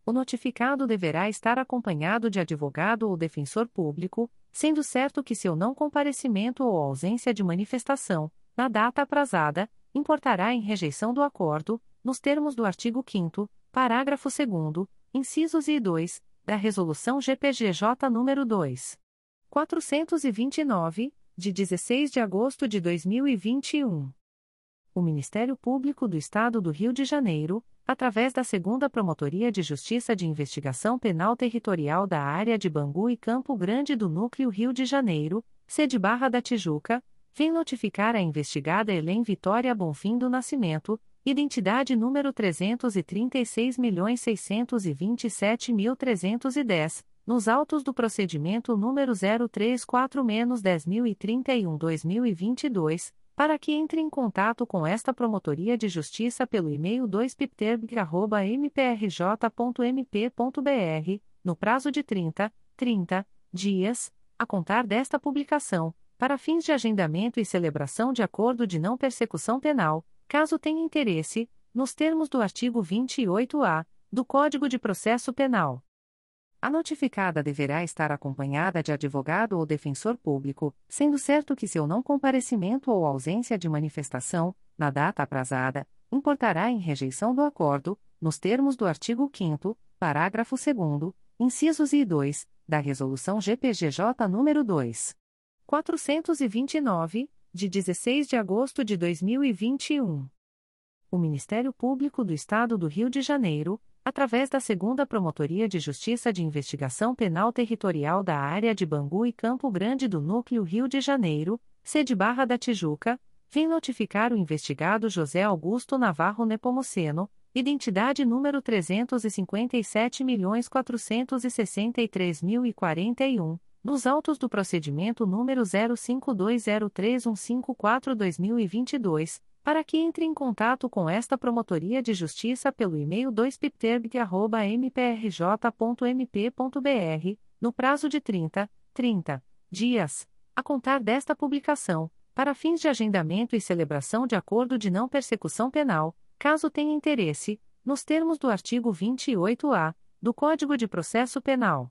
O notificado deverá estar acompanhado de advogado ou defensor público, sendo certo que seu não comparecimento ou ausência de manifestação, na data aprazada, importará em rejeição do acordo, nos termos do artigo quinto, parágrafo segundo, incisos I e dois, da Resolução G P G J nº dois mil quatrocentos e vinte e nove, de dezesseis de agosto de dois mil e vinte e um. O Ministério Público do Estado do Rio de Janeiro, através da segunda Promotoria de Justiça de Investigação Penal Territorial da Área de Bangu e Campo Grande do Núcleo Rio de Janeiro, sede Barra da Tijuca, vem notificar a investigada Helen Vitória Bonfim do Nascimento, identidade número trezentos e trinta e seis milhões seiscentos e vinte e sete mil trezentos e dez, nos autos do procedimento número zero três quatro traço um zero zero três um traço dois mil e vinte e dois, para que entre em contato com esta Promotoria de Justiça pelo e-mail dois pipterb arroba m p r j ponto m p ponto b r, no prazo de trinta, trinta dias, a contar desta publicação, para fins de agendamento e celebração de acordo de não persecução penal, caso tenha interesse, nos termos do artigo vinte e oito A, do Código de Processo Penal. A notificada deverá estar acompanhada de advogado ou defensor público, sendo certo que seu não comparecimento ou ausência de manifestação, na data aprazada, importará em rejeição do acordo, nos termos do artigo quinto, parágrafo segundo, incisos I e dois, da Resolução G P G J nº dois mil quatrocentos e vinte e nove, de dezesseis de agosto de dois mil e vinte e um. O Ministério Público do Estado do Rio de Janeiro, através da segunda Promotoria de Justiça de Investigação Penal Territorial da Área de Bangu e Campo Grande do Núcleo Rio de Janeiro, sede Barra da Tijuca, vem notificar o investigado José Augusto Navarro Nepomuceno, identidade número trezentos e cinquenta e sete milhões quatrocentos e sessenta e três mil e quarenta e um, nos autos do procedimento número zero cinco dois zero três um cinco quatro barra dois mil e vinte e dois, para que entre em contato com esta Promotoria de Justiça pelo e-mail dois p i p t e r b g arroba m p r j ponto m p ponto b r, no prazo de trinta, trinta dias, a contar desta publicação, para fins de agendamento e celebração de acordo de não persecução penal, caso tenha interesse, nos termos do artigo vinte e oito A do Código de Processo Penal.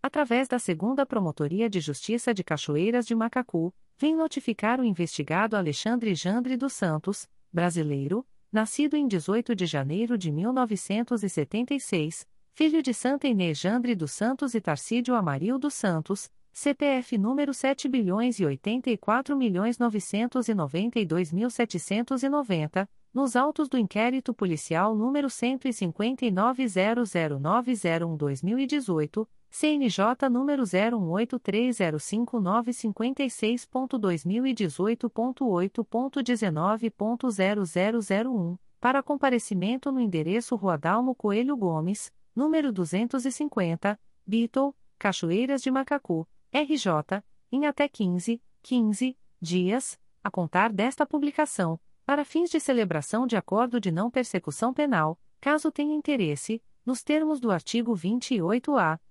através da segunda Promotoria de Justiça de Cachoeiras de Macacu, vem notificar o investigado Alexandre Jandre dos Santos, brasileiro, nascido em dezoito de janeiro de mil novecentos e setenta e seis, filho de Santa Inês Jandre dos Santos e Tarcídio Amarildo dos Santos, C P F número sete bilhões e oitenta e quatro milhões novecentos e noventa e dois mil setecentos e noventa, nos autos do inquérito policial número um cinco nove zero zero nove zero um barra dois mil e dezoito, C N J número zero um oito três zero cinco nove cinco seis ponto dois mil e dezoito ponto oito ponto dezenove ponto zero zero zero um, para comparecimento no endereço Rua Dalmo Coelho Gomes, número duzentos e cinquenta, Bito, Cachoeiras de Macacu, R J, em até quinze, quinze dias, a contar desta publicação, para fins de celebração de acordo de não persecução penal, caso tenha interesse, nos termos do artigo vinte e oito A,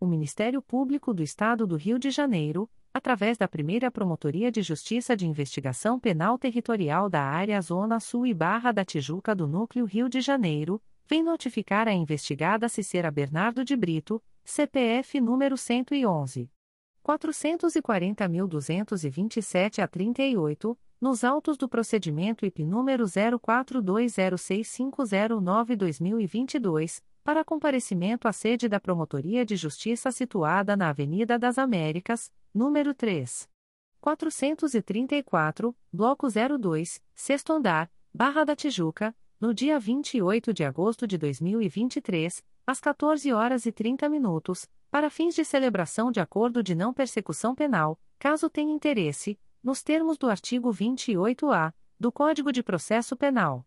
O Ministério Público do Estado do Rio de Janeiro, através da primeira Promotoria de Justiça de Investigação Penal Territorial da Área Zona Sul e Barra da Tijuca do Núcleo Rio de Janeiro, vem notificar a investigada Cicera Bernardo de Brito, C P F número cento e onze mil quatrocentos e quarenta mil duzentos e vinte e sete a trinta e oito, nos autos do procedimento I P número zero quatro dois zero seis cinco zero nove barra dois mil e vinte e dois, para comparecimento à sede da Promotoria de Justiça situada na Avenida das Américas, número três mil quatrocentos e trinta e quatro, Bloco zero dois, sexto andar, Barra da Tijuca, no dia vinte e oito de agosto de dois mil e vinte e três, às quatorze horas e trinta minutos, para fins de celebração de acordo de não persecução penal, caso tenha interesse, nos termos do artigo vinte e oito A, do Código de Processo Penal.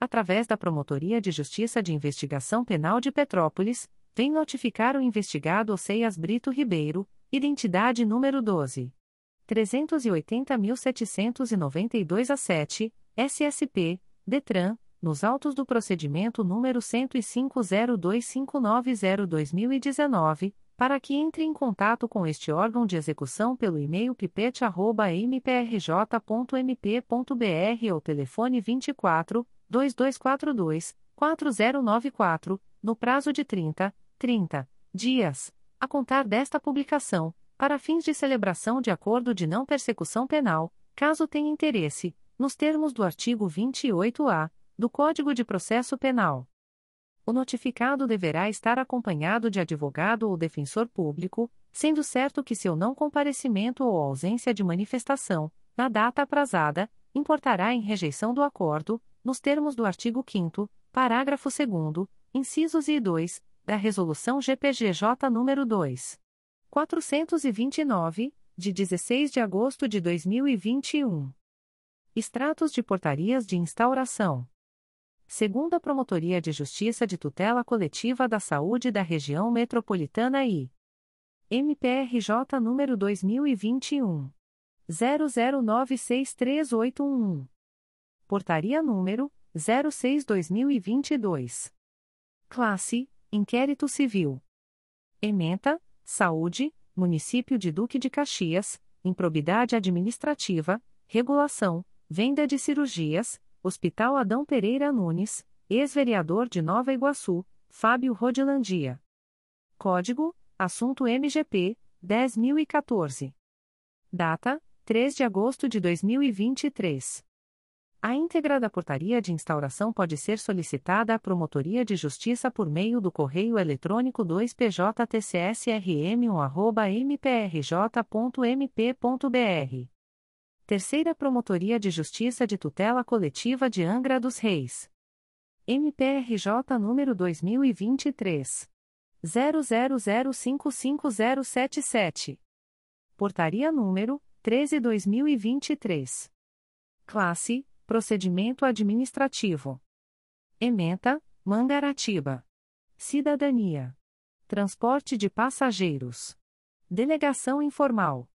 através da Promotoria de Justiça de Investigação Penal de Petrópolis, vem notificar o investigado Oceias Brito Ribeiro, identidade número doze mil trezentos e oitenta mil setecentos e noventa e dois a sete, S S P, DETRAN, nos autos do procedimento número um zero cinco zero dois cinco nove zero barra dois mil e dezenove, para que entre em contato com este órgão de execução pelo e-mail pipete arroba m p r j ponto m p ponto b r ou telefone vinte e quatro, dois dois quatro dois, quatro zero nove quatro, no prazo de trinta, trinta dias, a contar desta publicação, para fins de celebração de acordo de não persecução penal, caso tenha interesse, nos termos do artigo vinte e oito A, do Código de Processo Penal. O notificado deverá estar acompanhado de advogado ou defensor público, sendo certo que seu não comparecimento ou ausência de manifestação, na data aprazada, importará em rejeição do acordo, nos termos do artigo quinto, parágrafo segundo, incisos um e dois, da Resolução G P G J nº dois mil quatrocentos e vinte e nove, de dezesseis de agosto de dois mil e vinte e um. Extratos de portarias de instauração. Segunda Promotoria de Justiça de Tutela Coletiva da Saúde da Região Metropolitana I. M P R J número dois mil e vinte e um. zero zero nove seis três oito um um. Portaria número zero seis barra dois mil e vinte e dois. Classe: Inquérito Civil. Ementa: Saúde, Município de Duque de Caxias, Improbidade Administrativa, Regulação, Venda de Cirurgias, Hospital Adão Pereira Nunes, ex-vereador de Nova Iguaçu, Fábio Rodilandia. Código: Assunto M G P, dez mil e quatorze. Data: três de agosto de dois mil e vinte e três. A íntegra da portaria de instauração pode ser solicitada à Promotoria de Justiça por meio do correio eletrônico dois p j t c s r m um arroba m p r j ponto m p ponto b r. Terceira Promotoria de Justiça de Tutela Coletiva de Angra dos Reis. M P R J número dois mil e vinte e três. zero zero zero cinco cinco zero sete sete. Portaria número treze barra dois mil e vinte e três. Classe: Procedimento Administrativo. Ementa: Mangaratiba. Cidadania: Transporte de Passageiros. Delegação Informal.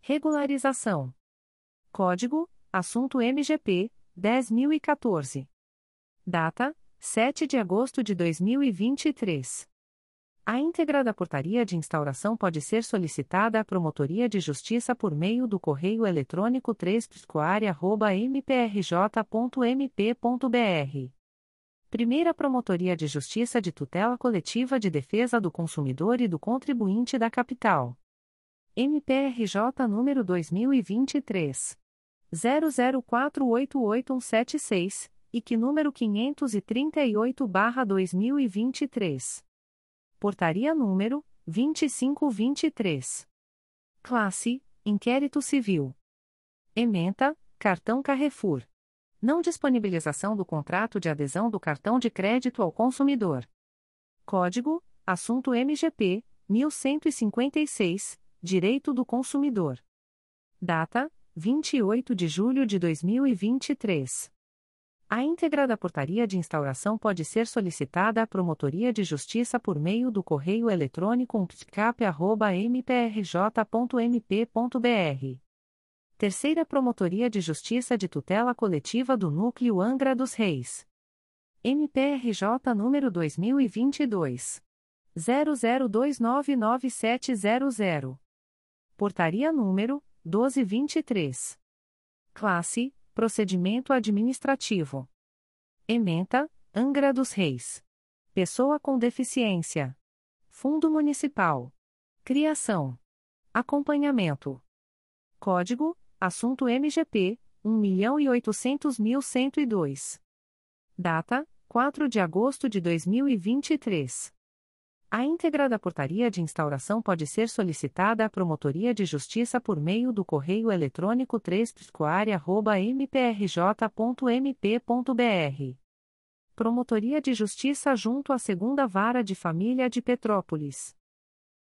Regularização. Código: Assunto M G P, dez mil e quatorze. Data: sete de agosto de dois mil e vinte e três. A íntegra da portaria de instauração pode ser solicitada à Promotoria de Justiça por meio do correio eletrônico três piscoaria arroba m p r j ponto m p ponto b r. Primeira Promotoria de Justiça de Tutela Coletiva de Defesa do Consumidor e do Contribuinte da Capital. M P R J número dois mil e vinte e três. zero zero quatro oito oito um sete seis, e que número quinhentos e trinta e oito barra dois mil e vinte e três. Portaria número vinte e cinco vinte e três. Classe: Inquérito Civil. Ementa: Cartão Carrefour. Não disponibilização do contrato de adesão do cartão de crédito ao consumidor. Código: Assunto M G P, mil cento e cinquenta e seis, Direito do Consumidor. Data: vinte e oito de julho de dois mil e vinte e três. A íntegra da portaria de instauração pode ser solicitada à Promotoria de Justiça por meio do correio eletrônico umptcap arroba m p r j ponto m p ponto b r. Terceira Promotoria de Justiça de Tutela Coletiva do Núcleo Angra dos Reis. M P R J número dois mil e vinte e dois. zero zero dois nove nove sete zero zero. Portaria número doze vinte e três. Classe: Procedimento Administrativo. Ementa: Angra dos Reis. Pessoa com Deficiência. Fundo Municipal. Criação. Acompanhamento. Código: Assunto M G P, um milhão e oitocentos mil cento e dois. Data: quatro de agosto de dois mil e vinte e três. A íntegra da portaria de instauração pode ser solicitada à Promotoria de Justiça por meio do correio eletrônico três piscoaria arroba m p r j ponto m p ponto b r. Promotoria de Justiça junto à segunda Vara de Família de Petrópolis.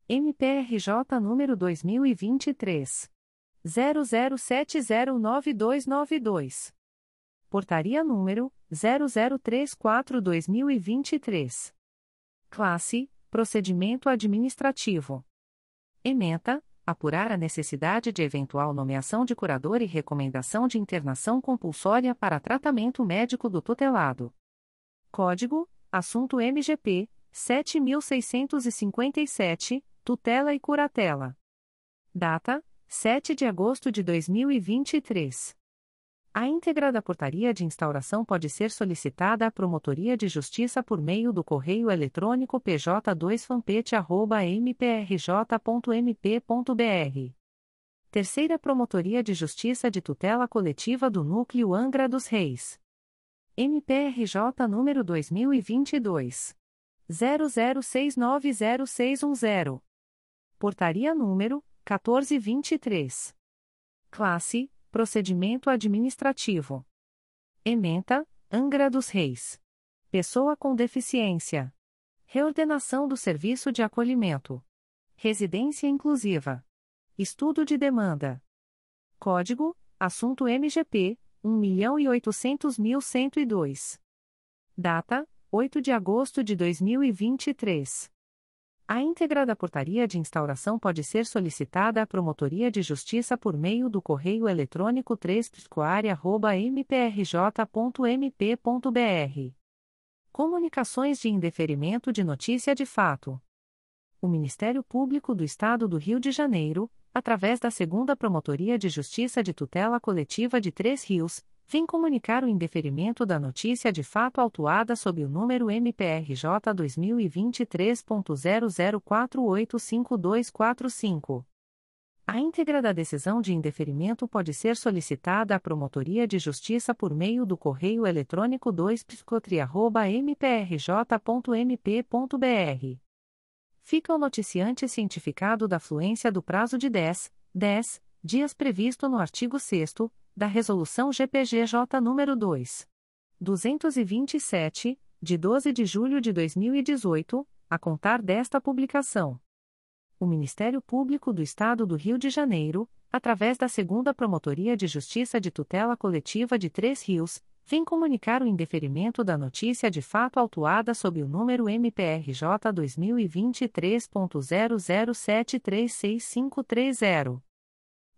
M P R J número dois mil e vinte e três. zero zero sete zero nove dois nove dois. Portaria número zero zero três quatro barra dois mil e vinte e três. Classe: Procedimento Administrativo. Ementa: Apurar a necessidade de eventual nomeação de curador e recomendação de internação compulsória para tratamento médico do tutelado. Código: Assunto M G P, sete mil seiscentos e cinquenta e sete, Tutela e Curatela. Data: sete de agosto de dois mil e vinte e três. A íntegra da portaria de instauração pode ser solicitada à Promotoria de Justiça por meio do correio eletrônico p j dois fampete arroba m p r j ponto m p ponto b r. Terceira Promotoria de Justiça de Tutela Coletiva do Núcleo Angra dos Reis. M P R J número dois mil e vinte e dois. zero zero seis nove zero seis um zero. Portaria número quatorze vinte e três. Classe: Procedimento Administrativo. Ementa: Angra dos Reis. Pessoa com Deficiência. Reordenação do Serviço de Acolhimento. Residência Inclusiva. Estudo de Demanda. Código: Assunto M G P, um milhão e oitocentos mil cento e dois. Data: oito de agosto de dois mil e vinte e três. A íntegra da portaria de instauração pode ser solicitada à Promotoria de Justiça por meio do correio eletrônico três piscoar arroba m p r j ponto m p ponto b r. Comunicações de indeferimento de notícia de fato. O Ministério Público do Estado do Rio de Janeiro, através da segunda Promotoria de Justiça de Tutela Coletiva de Três Rios, vem comunicar o indeferimento da notícia de fato autuada sob o número M P R J dois mil e vinte e três ponto zero zero quatro oito cinco dois quatro cinco. A íntegra da decisão de indeferimento pode ser solicitada à Promotoria de Justiça por meio do correio eletrônico dois piscotri arroba m p r j ponto m p ponto b r. Fica o noticiante cientificado da fluência do prazo de dez, dez dias previsto no artigo sexto da Resolução G P G J nº dois mil duzentos e vinte e sete, de doze de julho de dois mil e dezoito, a contar desta publicação. O Ministério Público do Estado do Rio de Janeiro, através da segunda Promotoria de Justiça de Tutela Coletiva de Três Rios, vem comunicar o indeferimento da notícia de fato autuada sob o número M P R J dois mil e vinte e três ponto zero zero sete três seis cinco três zero.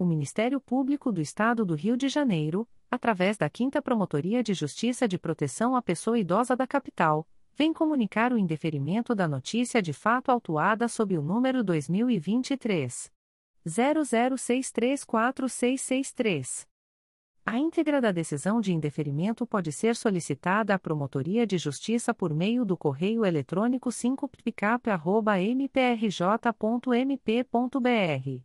O Ministério Público do Estado do Rio de Janeiro, através da quinta Promotoria de Justiça de Proteção à Pessoa Idosa da Capital, vem comunicar o indeferimento da notícia de fato autuada sob o número dois mil e vinte e três ponto zero zero seis três quatro seis seis três. A íntegra da decisão de indeferimento pode ser solicitada à Promotoria de Justiça por meio do correio eletrônico cinco p i c a p arroba m p r j ponto m p ponto b r.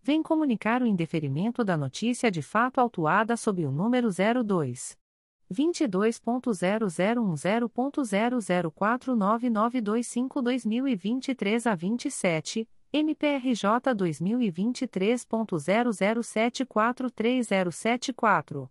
vem comunicar o indeferimento da notícia de fato autuada sob o número zero dois, vinte e dois ponto zero zero um zero ponto zero zero quatro nove nove dois cinco dois mil e vinte e três a vinte e sete, M P R J dois mil e vinte e três ponto zero zero sete quatro três zero sete quatro.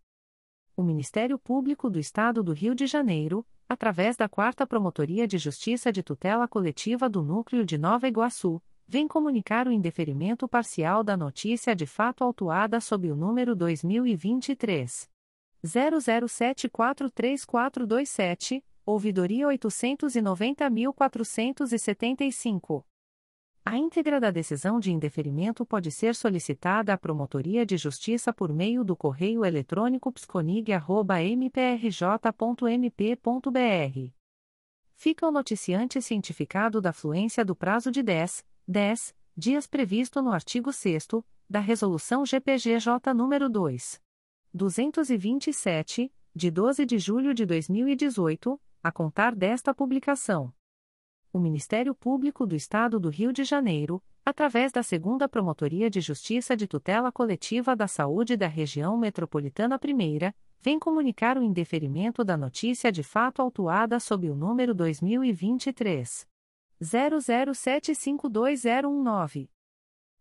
O Ministério Público do Estado do Rio de Janeiro, através da quarta Promotoria de Justiça de Tutela Coletiva do Núcleo de Nova Iguaçu, vem comunicar o indeferimento parcial da notícia de fato autuada sob o número dois mil e vinte e três ponto zero zero sete quatro três quatro dois sete, ouvidoria oitocentos e noventa mil quatrocentos e setenta e cinco. A íntegra da decisão de indeferimento pode ser solicitada à Promotoria de Justiça por meio do correio eletrônico psconig arroba m p r j ponto m p ponto b r. Fica o noticiante cientificado da fluência do prazo de dez, dez dias previsto no artigo sexto da Resolução G P G J nº dois mil duzentos e vinte e sete, de doze de julho de dois mil e dezoito, a contar desta publicação. O Ministério Público do Estado do Rio de Janeiro, através da segunda Promotoria de Justiça de Tutela Coletiva da Saúde da Região Metropolitana primeira, vem comunicar o indeferimento da notícia de fato autuada sob o número dois mil e vinte e três ponto zero zero sete cinco dois zero um nove.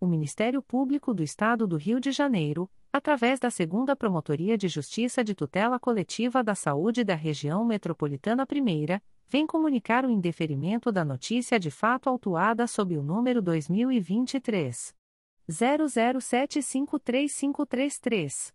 O Ministério Público do Estado do Rio de Janeiro, através da segunda Promotoria de Justiça de Tutela Coletiva da Saúde da Região Metropolitana primeira, vem comunicar o indeferimento da notícia de fato autuada sob o número dois mil e vinte e três, zero zero sete cinco três cinco três três.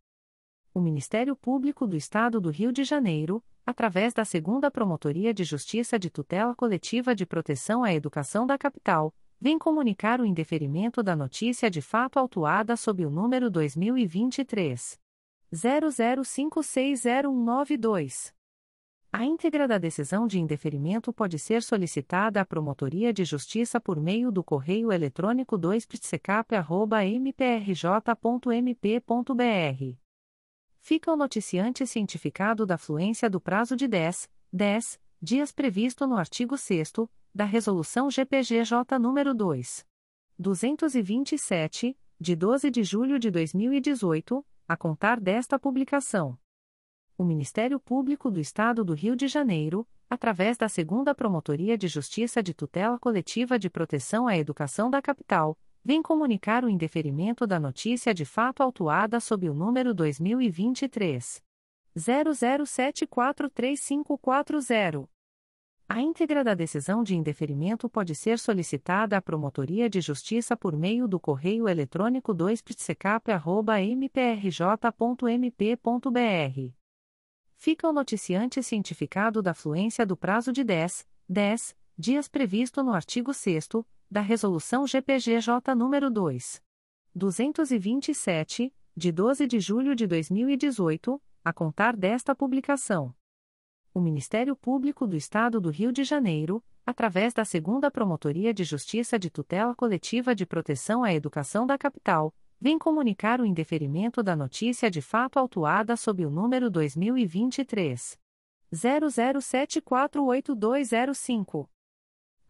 O Ministério Público do Estado do Rio de Janeiro, através da segunda Promotoria de Justiça de Tutela Coletiva de Proteção à Educação da Capital, vem comunicar o indeferimento da notícia de fato autuada sob o número dois mil e vinte e três, zero zero cinco seis zero um nove dois. A íntegra da decisão de indeferimento pode ser solicitada à Promotoria de Justiça por meio do correio eletrônico dois p t c a p arroba m p r j ponto m p ponto b r. Fica o noticiante cientificado da fluência do prazo de dez, dez dias previsto no artigo sexto da Resolução G P G J nº dois mil duzentos e vinte e sete, de doze de julho de dois mil e dezoito, a contar desta publicação. O Ministério Público do Estado do Rio de Janeiro, através da segunda Promotoria de Justiça de Tutela Coletiva de Proteção à Educação da Capital, vem comunicar o indeferimento da notícia de fato autuada sob o número dois mil e vinte e três, zero zero sete quatro três cinco quatro zero. A íntegra da decisão de indeferimento pode ser solicitada à Promotoria de Justiça por meio do correio eletrônico dois p t c a p arroba m p r j ponto m p ponto b r. Fica o noticiante cientificado da fluência do prazo de dez, dez dias previsto no artigo sexto da Resolução G P G J nº dois mil duzentos e vinte e sete, de doze de julho de dois mil e dezoito, a contar desta publicação. O Ministério Público do Estado do Rio de Janeiro, através da segunda Promotoria de Justiça de Tutela Coletiva de Proteção à Educação da Capital, vem comunicar o indeferimento da notícia de fato autuada sob o número dois mil e vinte e três, zero zero sete quatro oito dois zero cinco.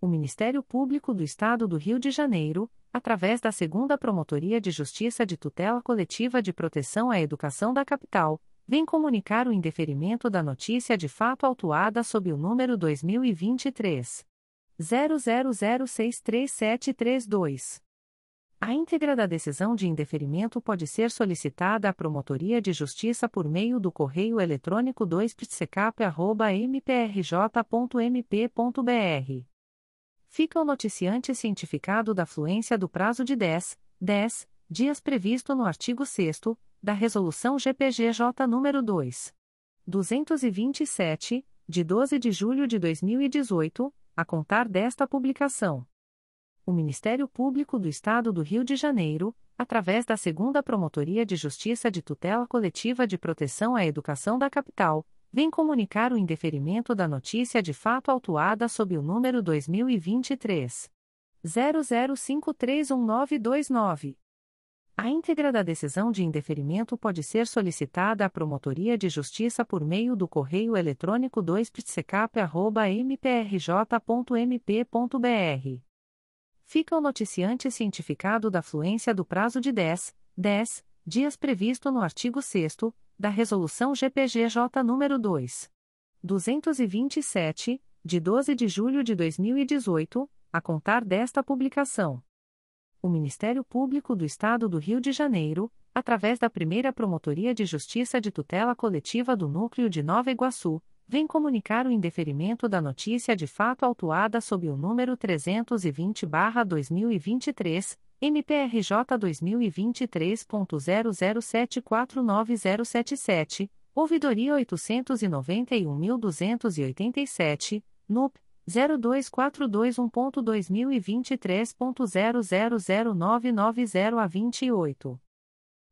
O Ministério Público do Estado do Rio de Janeiro, através da segunda Promotoria de Justiça de Tutela Coletiva de Proteção à Educação da Capital, vem comunicar o indeferimento da notícia de fato autuada sob o número dois mil e vinte e três, zero zero zero seis três sete três dois. A íntegra da decisão de indeferimento pode ser solicitada à Promotoria de Justiça por meio do correio eletrônico dois p t c a p arroba m p r j ponto m p ponto b r. Fica o noticiante cientificado da fluência do prazo de dez, dez dias previsto no artigo sexto da Resolução G P G J nº dois mil duzentos e vinte e sete, de doze de julho de dois mil e dezoito, a contar desta publicação. O Ministério Público do Estado do Rio de Janeiro, através da segunda Promotoria de Justiça de Tutela Coletiva de Proteção à Educação da Capital, vem comunicar o indeferimento da notícia de fato autuada sob o número dois mil e vinte e três, zero zero cinco três um nove dois nove. A íntegra da decisão de indeferimento pode ser solicitada à Promotoria de Justiça por meio do correio eletrônico dois p t c a p arroba m p r j ponto m p ponto b r. Fica o noticiante cientificado da fluência do prazo de dez, dez dias previsto no artigo sexto da Resolução G P G J nº dois mil duzentos e vinte e sete, de doze de julho de dois mil e dezoito, a contar desta publicação. O Ministério Público do Estado do Rio de Janeiro, através da primeira Promotoria de Justiça de Tutela Coletiva do Núcleo de Nova Iguaçu, vem comunicar o indeferimento da notícia de fato autuada sob o número trezentos e vinte barra dois mil e vinte e três, M P R J dois mil e vinte e três ponto zero zero sete quatro nove zero sete sete, ouvidoria oitocentos e noventa e um mil duzentos e oitenta e sete, N U P, zero dois quatro dois um ponto dois mil e vinte e três ponto zero zero zero nove nove zero a vinte e oito.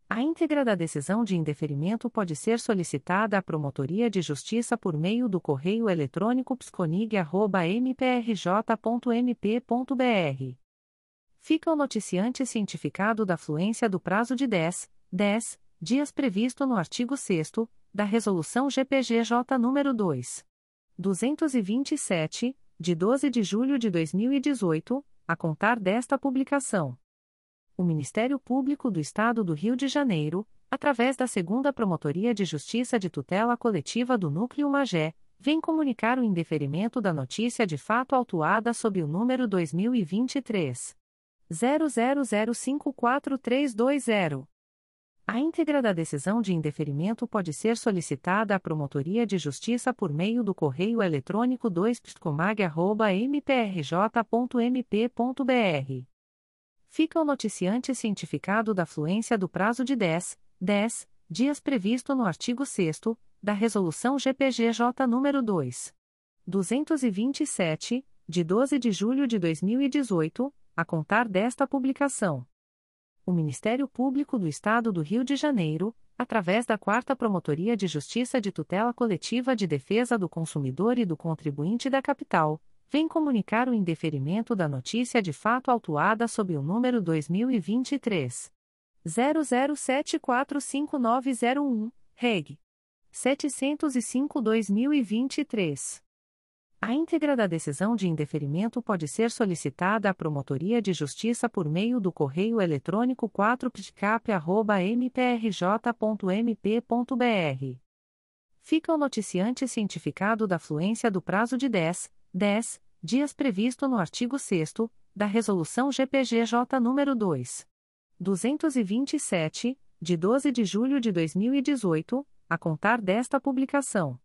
A íntegra da decisão de indeferimento pode ser solicitada à Promotoria de Justiça por meio do correio eletrônico psconig arroba m p r j ponto m p ponto b r. Fica o noticiante cientificado da fluência do prazo de dez, dez dias previsto no artigo sexto da Resolução G P G J nº dois mil duzentos e vinte e sete, de doze de julho de dois mil e dezoito, a contar desta publicação. O Ministério Público do Estado do Rio de Janeiro, através da segunda Promotoria de Justiça de Tutela Coletiva do Núcleo Magé, vem comunicar o indeferimento da notícia de fato autuada sob o número dois mil e vinte e três ponto zero zero zero cinco quatro três dois zero. A íntegra da decisão de indeferimento pode ser solicitada à Promotoria de Justiça por meio do correio eletrônico dois p s c o m a g arroba m p r j ponto m p ponto b r. Fica o noticiante cientificado da fluência do prazo de dez, dez dias previsto no artigo sexto da Resolução G P G J nº dois mil duzentos e vinte e sete, de doze de julho de dois mil e dezoito, a contar desta publicação. O Ministério Público do Estado do Rio de Janeiro, através da quarta Promotoria de Justiça de Tutela Coletiva de Defesa do Consumidor e do Contribuinte da Capital, vem comunicar o indeferimento da notícia de fato autuada sob o número dois mil e vinte e três ponto zero zero sete quatro cinco nove zero um, R E G. setecentos e cinco barra dois mil e vinte e três. A íntegra da decisão de indeferimento pode ser solicitada à Promotoria de Justiça por meio do correio eletrônico quatro p s c a p arroba m p r j ponto m p ponto b r. Fica o noticiante cientificado da fluência do prazo de dez, dez dias previsto no artigo sexto da Resolução G P G J nº dois mil duzentos e vinte e sete, de doze de julho de dois mil e dezoito, a contar desta publicação.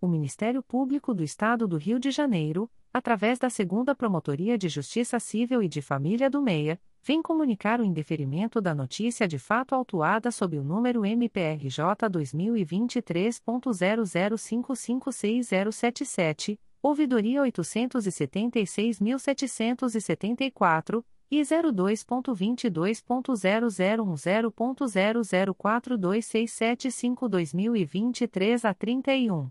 O Ministério Público do Estado do Rio de Janeiro, através da segunda Promotoria de Justiça Civil e de Família do Meia, vem comunicar o indeferimento da notícia de fato autuada sob o número M P R J dois mil e vinte e três ponto zero zero cinco cinco seis zero sete sete, ouvidoria oitocentos e setenta e seis mil setecentos e setenta e quatro, e zero dois ponto vinte e dois ponto zero zero um zero ponto zero zero quatro dois seis sete cinco barra dois mil e vinte e três a trinta e um.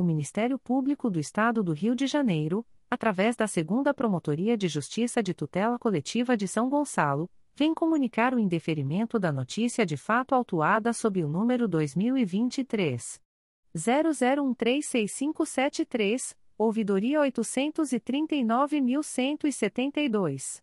O Ministério Público do Estado do Rio de Janeiro, através da segunda Promotoria de Justiça de Tutela Coletiva de São Gonçalo, vem comunicar o indeferimento da notícia de fato autuada sob o número dois mil e vinte e três ponto zero zero um três seis cinco sete três, ouvidoria oitocentos e trinta e nove mil cento e setenta e dois.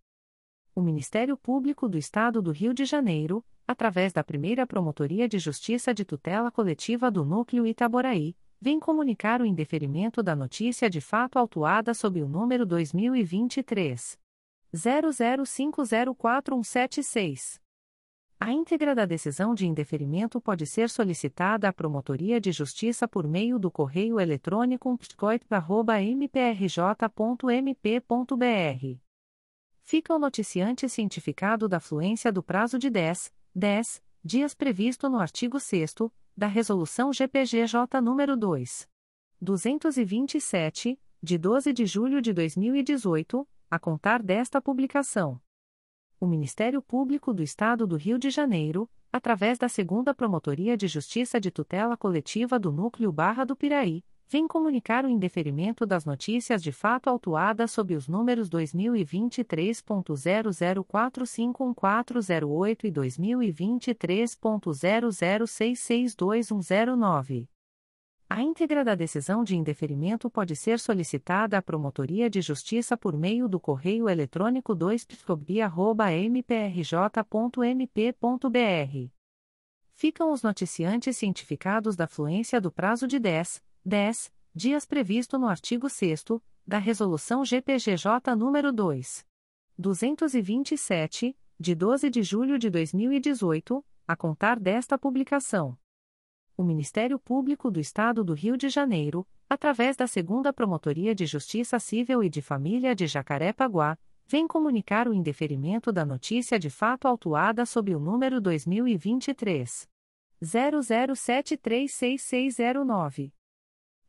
O Ministério Público do Estado do Rio de Janeiro, através da primeira Promotoria de Justiça de Tutela Coletiva do Núcleo Itaboraí, vem comunicar o indeferimento da notícia de fato autuada sob o número dois mil e vinte e três ponto zero zero cinco zero quatro um sete seis. A íntegra da decisão de indeferimento pode ser solicitada à Promotoria de Justiça por meio do correio eletrônico umpscoit arroba m p r j ponto m p ponto b r. Fica o noticiante cientificado da fluência do prazo de dez, dez dias previsto no artigo sexto da Resolução G P G J nº dois mil duzentos e vinte e sete, de doze de julho de dois mil e dezoito, a contar desta publicação. O Ministério Público do Estado do Rio de Janeiro, através da segunda Promotoria de Justiça de Tutela Coletiva do Núcleo Barra do Piraí, vem comunicar o indeferimento das notícias de fato autuadas sob os números dois mil e vinte e três ponto zero zero quatro cinco um quatro zero oito e dois mil e vinte e três ponto zero zero seis seis dois um zero nove. A íntegra da decisão de indeferimento pode ser solicitada à Promotoria de Justiça por meio do correio eletrônico dois p f c o b i a arroba m p r j ponto m p ponto b r. Ficam os noticiantes cientificados da fluência do prazo de dez, dez dias previsto no artigo sexto da Resolução G P G J nº dois mil duzentos e vinte e sete, de doze de julho de dois mil e dezoito, a contar desta publicação. O Ministério Público do Estado do Rio de Janeiro, através da segunda Promotoria de Justiça Civil e de Família de Jacarepaguá, vem comunicar o indeferimento da notícia de fato autuada sob o número dois mil e vinte e três ponto zero zero sete três seis seis zero nove.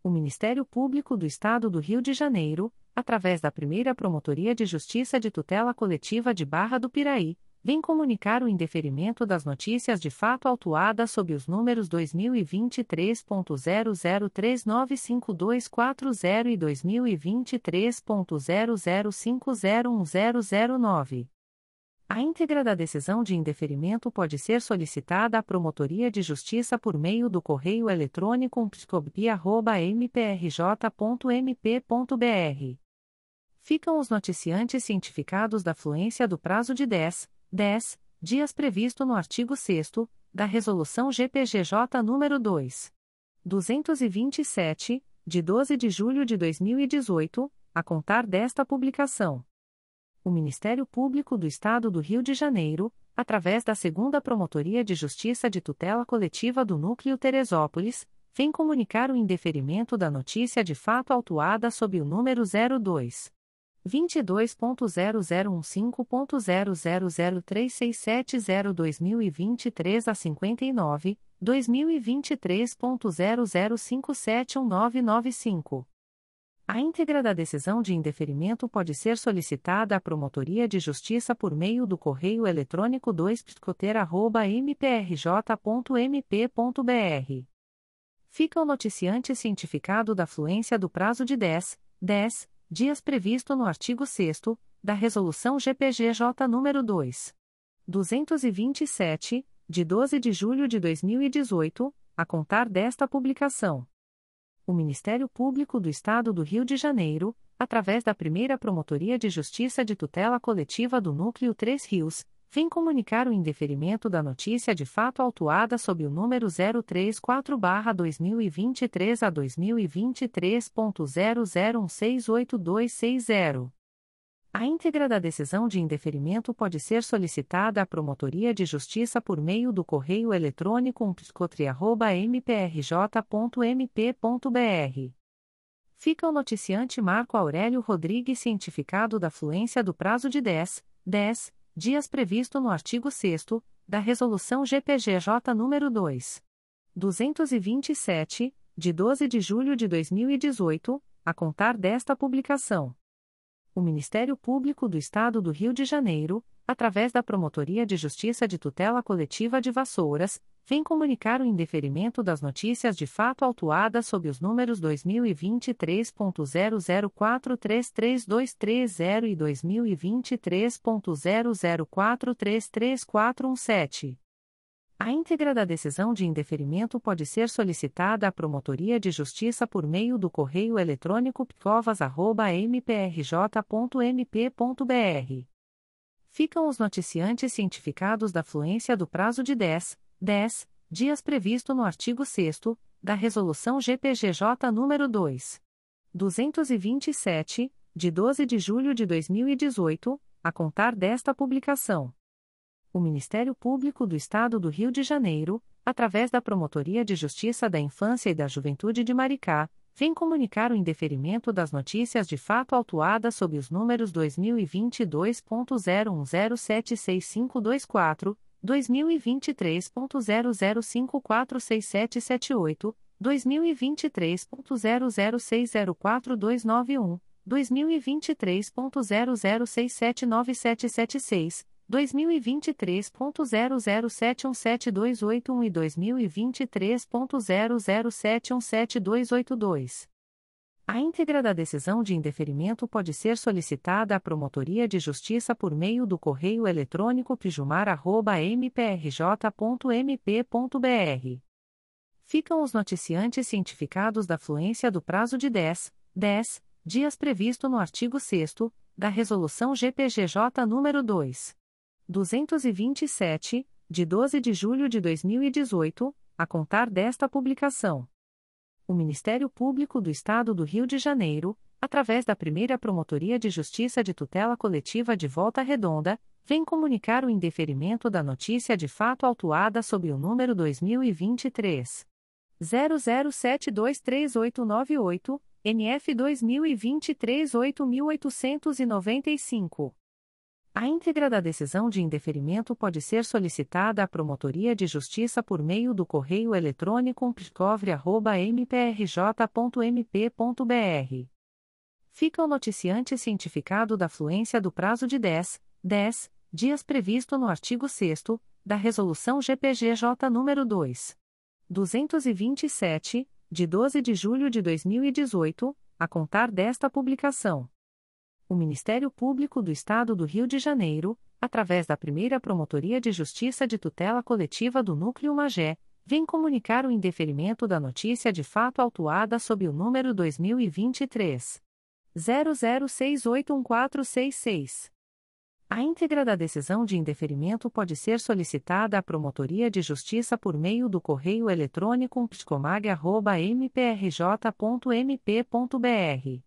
O Ministério Público do Estado do Rio de Janeiro, através da primeira Promotoria de Justiça de Tutela Coletiva de Barra do Piraí, vem comunicar o indeferimento das notícias de fato autuadas sob os números dois mil e vinte e três ponto zero zero três nove cinco dois quatro zero e dois mil e vinte e três ponto zero zero cinco zero um zero zero nove. A íntegra da decisão de indeferimento pode ser solicitada à Promotoria de Justiça por meio do correio eletrônico p s c o b i a arroba m p r j ponto m p ponto b r. Ficam os noticiantes cientificados da fluência do prazo de dez, dez dias previsto no artigo sexto da Resolução G P G J nº dois mil duzentos e vinte e sete, de doze de julho de dois mil e dezoito, a contar desta publicação. O Ministério Público do Estado do Rio de Janeiro, através da segunda Promotoria de Justiça de Tutela Coletiva do Núcleo Teresópolis, vem comunicar o indeferimento da notícia de fato autuada sob o número zero dois, vinte e dois ponto zero zero um cinco ponto zero zero zero três seis sete zero dois mil e vinte e três a cinquenta e nove, dois mil e vinte e três ponto zero zero cinco sete um nove nove cinco. A íntegra da decisão de indeferimento pode ser solicitada à Promotoria de Justiça por meio do correio eletrônico dois p c o t e r arroba m p r j ponto m p ponto b r. Fica o noticiante cientificado da fluência do prazo de dez, dez dias previsto no artigo sexto da Resolução G P G J nº dois mil duzentos e vinte e sete, de doze de julho de dois mil e dezoito, a contar desta publicação. O Ministério Público do Estado do Rio de Janeiro, através da primeira Promotoria de Justiça de Tutela Coletiva do Núcleo Três Rios, vem comunicar o indeferimento da notícia de fato autuada sob o número zero três quatro barra dois mil e vinte e três a dois mil e vinte e três ponto zero zero um seis oito dois seis zero. A íntegra da decisão de indeferimento pode ser solicitada à Promotoria de Justiça por meio do correio eletrônico umpscotri arroba m p r j ponto m p ponto b r. Fica o noticiante Marco Aurélio Rodrigues cientificado da fluência do prazo de dez, dez dias previsto no artigo sexto da Resolução G P G J nº dois mil duzentos e vinte e sete, de doze de julho de dois mil e dezoito, a contar desta publicação. O Ministério Público do Estado do Rio de Janeiro, através da Promotoria de Justiça de Tutela Coletiva de Vassouras, vem comunicar o indeferimento das notícias de fato autuadas sob os números dois mil e vinte e três ponto zero zero quatro três três dois três zero e dois mil e vinte e três ponto zero zero quatro três três quatro um sete. A íntegra da decisão de indeferimento pode ser solicitada à Promotoria de Justiça por meio do correio eletrônico p c o v a s arroba m p r j ponto m p ponto b r. Ficam os noticiantes cientificados da fluência do prazo de dez, dez dias previsto no artigo sexto da Resolução G P G J nº dois mil duzentos e vinte e sete, de doze de julho de dois mil e dezoito, a contar desta publicação. O Ministério Público do Estado do Rio de Janeiro, através da Promotoria de Justiça da Infância e da Juventude de Maricá, vem comunicar o indeferimento das notícias de fato autuadas sob os números dois mil e vinte e dois ponto zero um zero sete seis cinco dois quatro, dois mil e vinte e três ponto zero zero cinco quatro seis sete sete oito, dois mil e vinte e três ponto zero zero seis zero quatro dois nove um, dois mil e vinte e três ponto zero zero seis sete nove sete sete seis, dois mil e vinte e três ponto zero zero sete um sete dois oito um e dois mil e vinte e três ponto zero zero sete um sete dois oito dois. A íntegra da decisão de indeferimento pode ser solicitada à Promotoria de Justiça por meio do correio eletrônico pijumar arroba m p r j ponto m p ponto b r. Ficam os noticiantes cientificados da fluência do prazo de dez, dez dias previsto no artigo sexto da Resolução G P G J nº dois mil duzentos e vinte e sete, de doze de julho de dois mil e dezoito, a contar desta publicação. O Ministério Público do Estado do Rio de Janeiro, através da Primeira Promotoria de Justiça de Tutela Coletiva de Volta Redonda, vem comunicar o indeferimento da notícia de fato autuada sob o número dois mil e vinte e três ponto zero zero sete dois três oito nove oito, N F dois mil e vinte e três ponto oito mil oitocentos e noventa e cinco. A íntegra da decisão de indeferimento pode ser solicitada à Promotoria de Justiça por meio do correio eletrônico p c o v r e arroba m p r j ponto m p ponto b r. Fica o noticiante cientificado da fluência do prazo de dez, dez dias previsto no artigo sexto da Resolução G P G J nº dois mil duzentos e vinte e sete, de doze de julho de dois mil e dezoito, a contar desta publicação. O Ministério Público do Estado do Rio de Janeiro, através da Primeira Promotoria de Justiça de Tutela Coletiva do Núcleo Magé, vem comunicar o indeferimento da notícia de fato autuada sob o número dois mil e vinte e três ponto zero zero seis oito um quatro seis seis. A íntegra da decisão de indeferimento pode ser solicitada à Promotoria de Justiça por meio do correio eletrônico p s c o m a g arroba m p r j ponto m p ponto b r.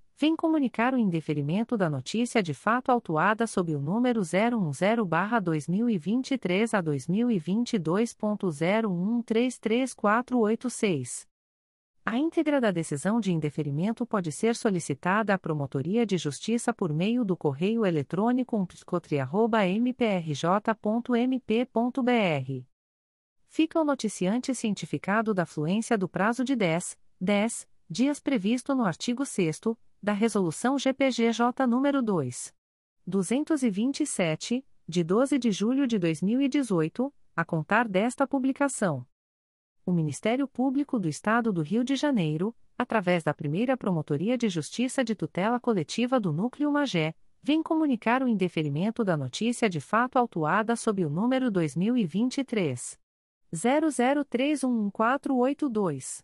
vem comunicar o indeferimento da notícia de fato autuada sob o número zero um zero barra dois mil e vinte e três a dois mil e vinte e dois ponto zero um três três quatro oito seis. A íntegra da decisão de indeferimento pode ser solicitada à Promotoria de Justiça por meio do correio eletrônico p s c o t r i arroba m p r j ponto m p ponto b r. Fica o noticiante cientificado da fluência do prazo de dez, dez dias previsto no artigo sexto da Resolução G P G J nº dois mil duzentos e vinte e sete, de doze de julho de dois mil e dezoito, a contar desta publicação. O Ministério Público do Estado do Rio de Janeiro, através da Primeira Promotoria de Justiça de Tutela Coletiva do Núcleo Magé, vem comunicar o indeferimento da notícia de fato autuada sob o número dois mil e vinte e três ponto zero zero três um um quatro oito dois.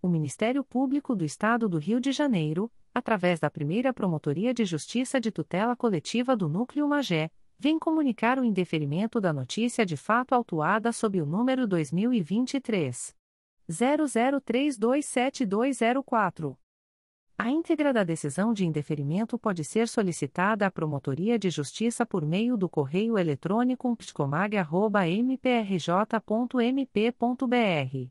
O Ministério Público do Estado do Rio de Janeiro, através da Primeira Promotoria de Justiça de Tutela Coletiva do Núcleo Magé, vem comunicar o indeferimento da notícia de fato autuada sob o número dois mil e vinte e três ponto zero zero três dois sete dois zero quatro. A íntegra da decisão de indeferimento pode ser solicitada à Promotoria de Justiça por meio do correio eletrônico p s c o m a g arroba m p r j ponto m p ponto b r.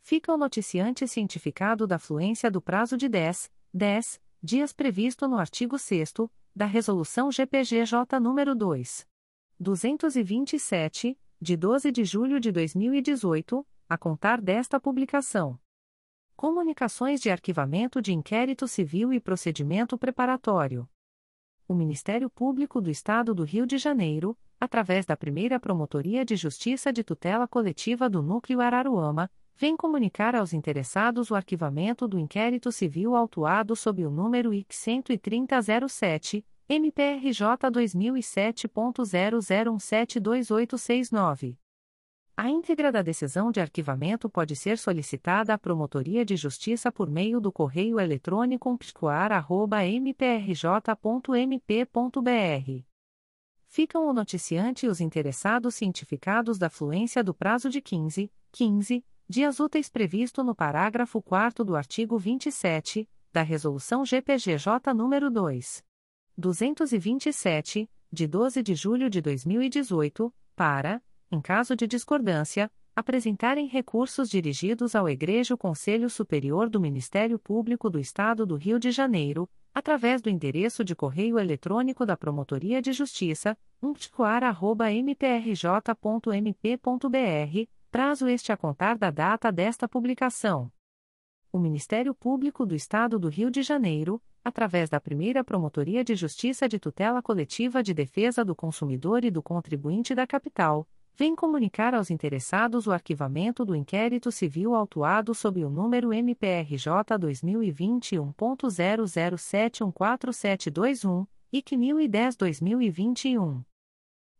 Fica o noticiante cientificado da fluência do prazo de dez, dez dias previsto no artigo sexto da Resolução G P G J nº dois mil duzentos e vinte e sete, de doze de julho de dois mil e dezoito, a contar desta publicação. Comunicações de arquivamento de inquérito civil e procedimento preparatório. O Ministério Público do Estado do Rio de Janeiro, através da Primeira Promotoria de Justiça de Tutela Coletiva do Núcleo Araruama, vem comunicar aos interessados o arquivamento do inquérito civil autuado sob o número I C cento e trinta traço zero sete, M P R J dois mil e sete ponto zero zero um sete dois oito seis nove. A íntegra da decisão de arquivamento pode ser solicitada à Promotoria de Justiça por meio do correio eletrônico p s c o a r arroba m p r j ponto m p ponto b r. Ficam o noticiante e os interessados cientificados da fluência do prazo de quinze, quinze dias úteis previsto no parágrafo quarto do artigo vinte e sete, da Resolução G P G J nº dois mil duzentos e vinte e sete, de doze de julho de dois mil e dezoito, para, em caso de discordância, apresentarem recursos dirigidos ao Egrejo Conselho Superior do Ministério Público do Estado do Rio de Janeiro, através do endereço de correio eletrônico da Promotoria de Justiça, u m p t c o a r arroba m p r j ponto m p ponto b r, prazo este a contar da data desta publicação. O Ministério Público do Estado do Rio de Janeiro, através da Primeira Promotoria de Justiça de Tutela Coletiva de Defesa do Consumidor e do Contribuinte da Capital, vem comunicar aos interessados o arquivamento do inquérito civil autuado sob o número M P R J dois mil e vinte e um ponto zero zero sete um quatro sete dois um e quinhentos e dez barra dois mil e vinte e um.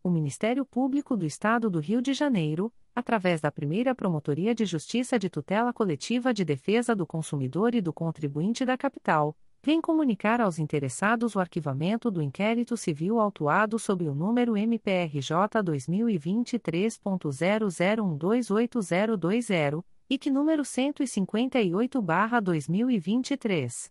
O Ministério Público do Estado do Rio de Janeiro, através da Primeira Promotoria de Justiça de Tutela Coletiva de Defesa do Consumidor e do Contribuinte da Capital, vem comunicar aos interessados o arquivamento do inquérito civil autuado sob o número M P R J dois mil e vinte e três ponto zero zero um dois oito zero dois zero e que número cento e cinquenta e oito barra dois mil e vinte e três.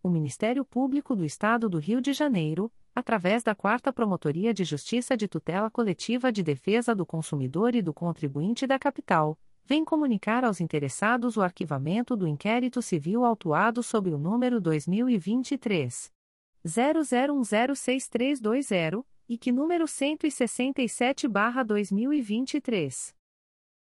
O Ministério Público do Estado do Rio de Janeiro, através da quarta Promotoria de Justiça de Tutela Coletiva de Defesa do Consumidor e do Contribuinte da Capital, vem comunicar aos interessados o arquivamento do inquérito civil autuado sob o número dois mil e vinte e três ponto zero zero um zero seis três dois zero e que número cento e sessenta e sete barra dois mil e vinte e três.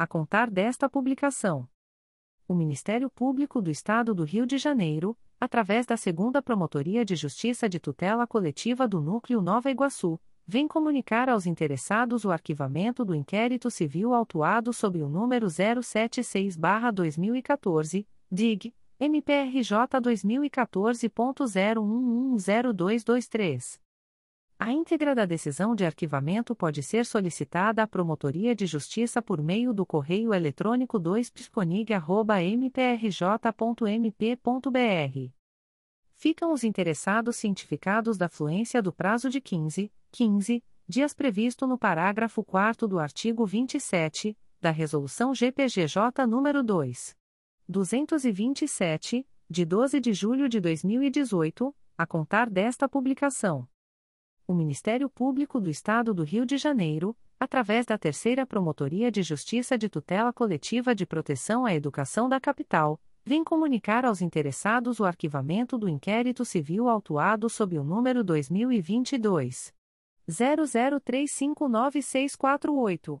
a contar desta publicação. O Ministério Público do Estado do Rio de Janeiro, através da segunda Promotoria de Justiça de Tutela Coletiva do Núcleo Nova Iguaçu, vem comunicar aos interessados o arquivamento do inquérito civil autuado sob o número zero sete seis barra dois mil e quatorze, D I G, M P R J dois mil e quatorze ponto zero um um zero dois dois três. A íntegra da decisão de arquivamento pode ser solicitada à Promotoria de Justiça por meio do correio eletrônico dois p s c o n i g arroba m p r j ponto m p ponto b r. Ficam os interessados cientificados da fluência do prazo de quinze, quinze dias previsto no parágrafo quarto do artigo vinte e sete, da Resolução G P G J nº dois mil duzentos e vinte e sete, de doze de julho de dois mil e dezoito, a contar desta publicação. O Ministério Público do Estado do Rio de Janeiro, através da Terceira Promotoria de Justiça de Tutela Coletiva de Proteção à Educação da Capital, vem comunicar aos interessados o arquivamento do inquérito civil autuado sob o número dois mil e vinte e dois, zero zero três cinco nove seis quatro oito.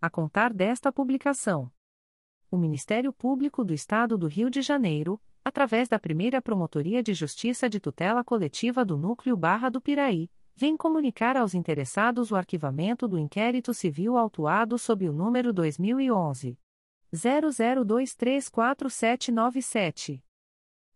a contar desta publicação. O Ministério Público do Estado do Rio de Janeiro, através da Primeira Promotoria de Justiça de Tutela Coletiva do Núcleo Barra do Piraí, vem comunicar aos interessados o arquivamento do inquérito civil autuado sob o número dois mil e onze, zero zero dois três quatro sete nove sete.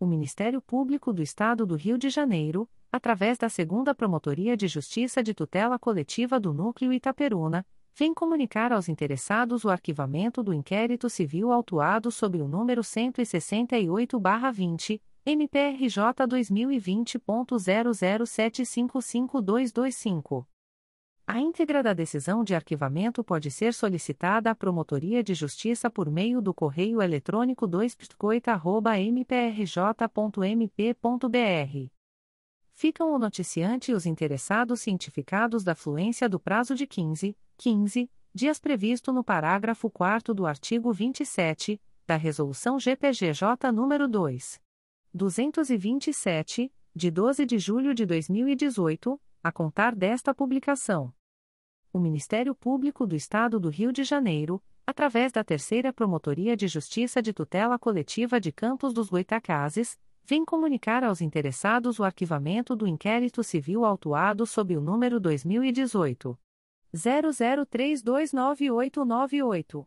O Ministério Público do Estado do Rio de Janeiro, através da segunda Promotoria de Justiça de Tutela Coletiva do Núcleo Itaperuna, vem comunicar aos interessados o arquivamento do inquérito civil autuado sob o número cento e sessenta e oito barra vinte, M P R J dois mil e vinte ponto zero zero sete cinco cinco dois dois cinco. A íntegra da decisão de arquivamento pode ser solicitada à Promotoria de Justiça por meio do correio eletrônico dois p t c o i t a arroba m p r j ponto m p ponto b r. Ficam o noticiante e os interessados cientificados da fluência do prazo de quinze, quinze dias previsto no parágrafo quarto do artigo vinte e sete, da Resolução G P G J nº dois mil duzentos e vinte e sete, de doze de julho de dois mil e dezoito, a contar desta publicação. O Ministério Público do Estado do Rio de Janeiro, através da Terceira Promotoria de Justiça de Tutela Coletiva de Campos dos Goitacazes, vem comunicar aos interessados o arquivamento do inquérito civil autuado sob o número dois mil e dezoito, zero zero três dois nove oito nove oito.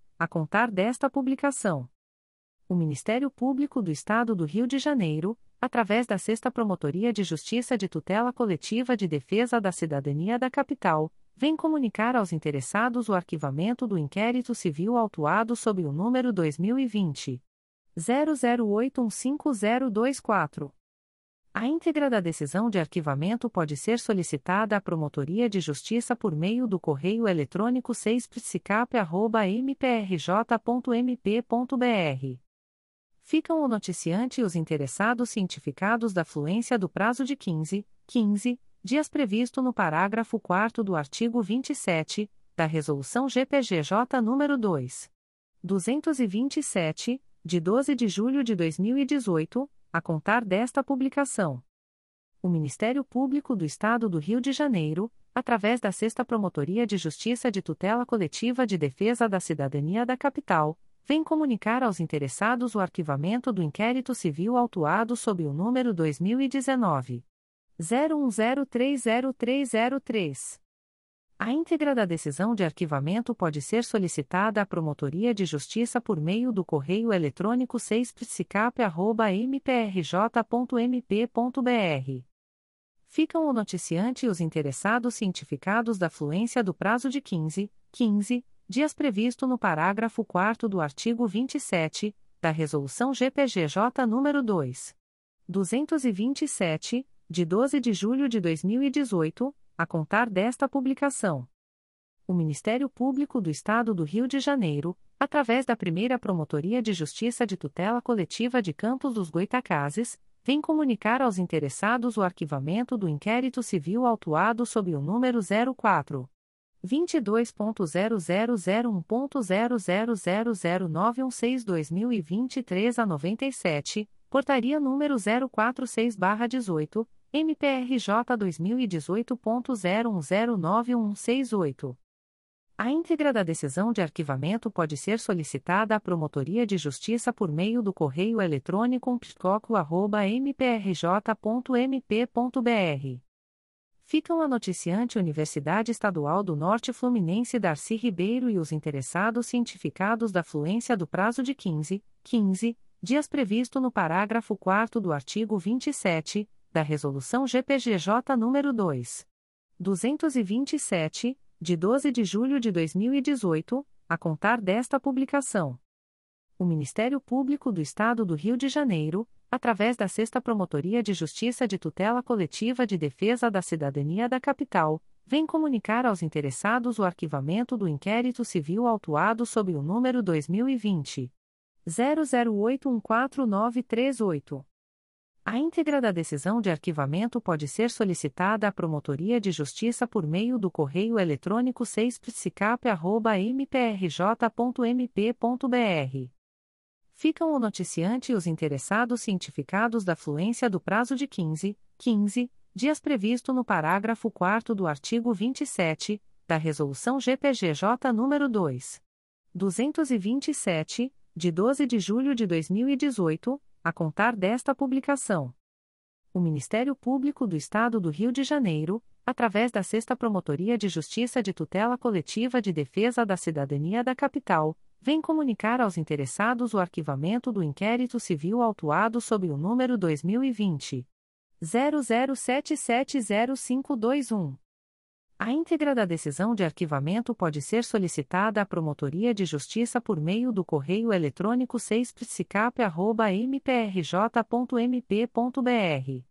a contar desta publicação. O Ministério Público do Estado do Rio de Janeiro, através da sexta Promotoria de Justiça de Tutela Coletiva de Defesa da Cidadania da Capital, vem comunicar aos interessados o arquivamento do inquérito civil autuado sob o número dois mil e vinte, zero zero oito um cinco zero dois quatro. A íntegra da decisão de arquivamento pode ser solicitada à Promotoria de Justiça por meio do correio eletrônico seis p s c a p arroba m p r j ponto m p ponto b r. Ficam o noticiante e os interessados cientificados da fluência do prazo de quinze, quinze dias previsto no parágrafo quarto do artigo vinte e sete, da Resolução G P G J nº dois mil duzentos e vinte e sete, de doze de julho de dois mil e dezoito, a contar desta publicação. O Ministério Público do Estado do Rio de Janeiro, através da sexta Promotoria de Justiça de Tutela Coletiva de Defesa da Cidadania da Capital, vem comunicar aos interessados o arquivamento do inquérito civil autuado sob o número dois mil e dezenove, zero um zero três zero três zero três. A íntegra da decisão de arquivamento pode ser solicitada à Promotoria de Justiça por meio do correio eletrônico seis p s c a p arroba m p r j ponto m p ponto b r. Ficam o noticiante e os interessados cientificados da fluência do prazo de quinze, quinze dias previsto no parágrafo quarto do artigo vinte e sete, da Resolução G P G J nº dois mil duzentos e vinte e sete, de doze de julho de dois mil e dezoito, a contar desta publicação. O Ministério Público do Estado do Rio de Janeiro, através da Primeira Promotoria de Justiça de Tutela Coletiva de Campos dos Goitacazes, vem comunicar aos interessados o arquivamento do inquérito civil autuado sob o número zero quatro, vinte e dois ponto zero zero zero um ponto zero zero zero zero nove um seis barra dois mil e vinte e três a noventa e sete, Portaria número zero quarenta e seis barra dezoito, M P R J dois mil e dezoito ponto zero um zero nove um seis oito. A íntegra da decisão de arquivamento pode ser solicitada à Promotoria de Justiça por meio do correio eletrônico p c o c o arroba m p r j ponto m p ponto b r. Ficam a noticiante Universidade Estadual do Norte Fluminense Darcy Ribeiro e os interessados cientificados da fluência do prazo de quinze, quinze dias previsto no parágrafo quarto do artigo vinte e sete, da Resolução G P G J nº dois mil duzentos e vinte e sete, de doze de julho de dois mil e dezoito, a contar desta publicação. O Ministério Público do Estado do Rio de Janeiro, através da sexta Promotoria de Justiça de Tutela Coletiva de Defesa da Cidadania da Capital, vem comunicar aos interessados o arquivamento do inquérito civil autuado sob o número dois mil e vinte ponto zero zero oito um quatro nove três oito. A íntegra da decisão de arquivamento pode ser solicitada à Promotoria de Justiça por meio do correio eletrônico seis p s i c a p arroba m p r j ponto m p ponto b r. Ficam o noticiante e os interessados cientificados da fluência do prazo de quinze, quinze dias previsto no parágrafo quarto do artigo vinte e sete, da Resolução G P G J nº dois mil duzentos e vinte e sete, de doze de julho de dois mil e dezoito, a contar desta publicação. O Ministério Público do Estado do Rio de Janeiro, através da sexta Promotoria de Justiça de Tutela Coletiva de Defesa da Cidadania da Capital, vem comunicar aos interessados o arquivamento do inquérito civil autuado sob o número dois mil e vinte ponto zero zero sete sete zero cinco dois um. A íntegra da decisão de arquivamento pode ser solicitada à Promotoria de Justiça por meio do correio eletrônico seis p s i c a p arroba m p r j ponto m p ponto b r.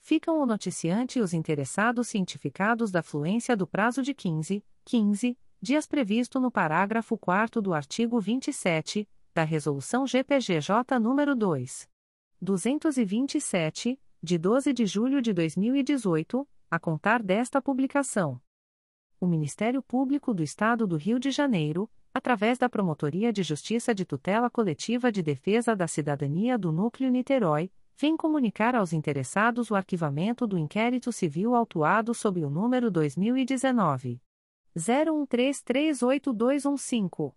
Ficam o noticiante e os interessados cientificados da fluência do prazo de quinze, quinze dias previsto no parágrafo quarto do artigo vinte e sete, da Resolução G P G J nº dois mil duzentos e vinte e sete, de doze de julho de dois mil e dezoito, a contar desta publicação. O Ministério Público do Estado do Rio de Janeiro, através da Promotoria de Justiça de Tutela Coletiva de Defesa da Cidadania do Núcleo Niterói, vem comunicar aos interessados o arquivamento do inquérito civil autuado sob o número dois mil e dezenove ponto zero um três três oito dois um cinco.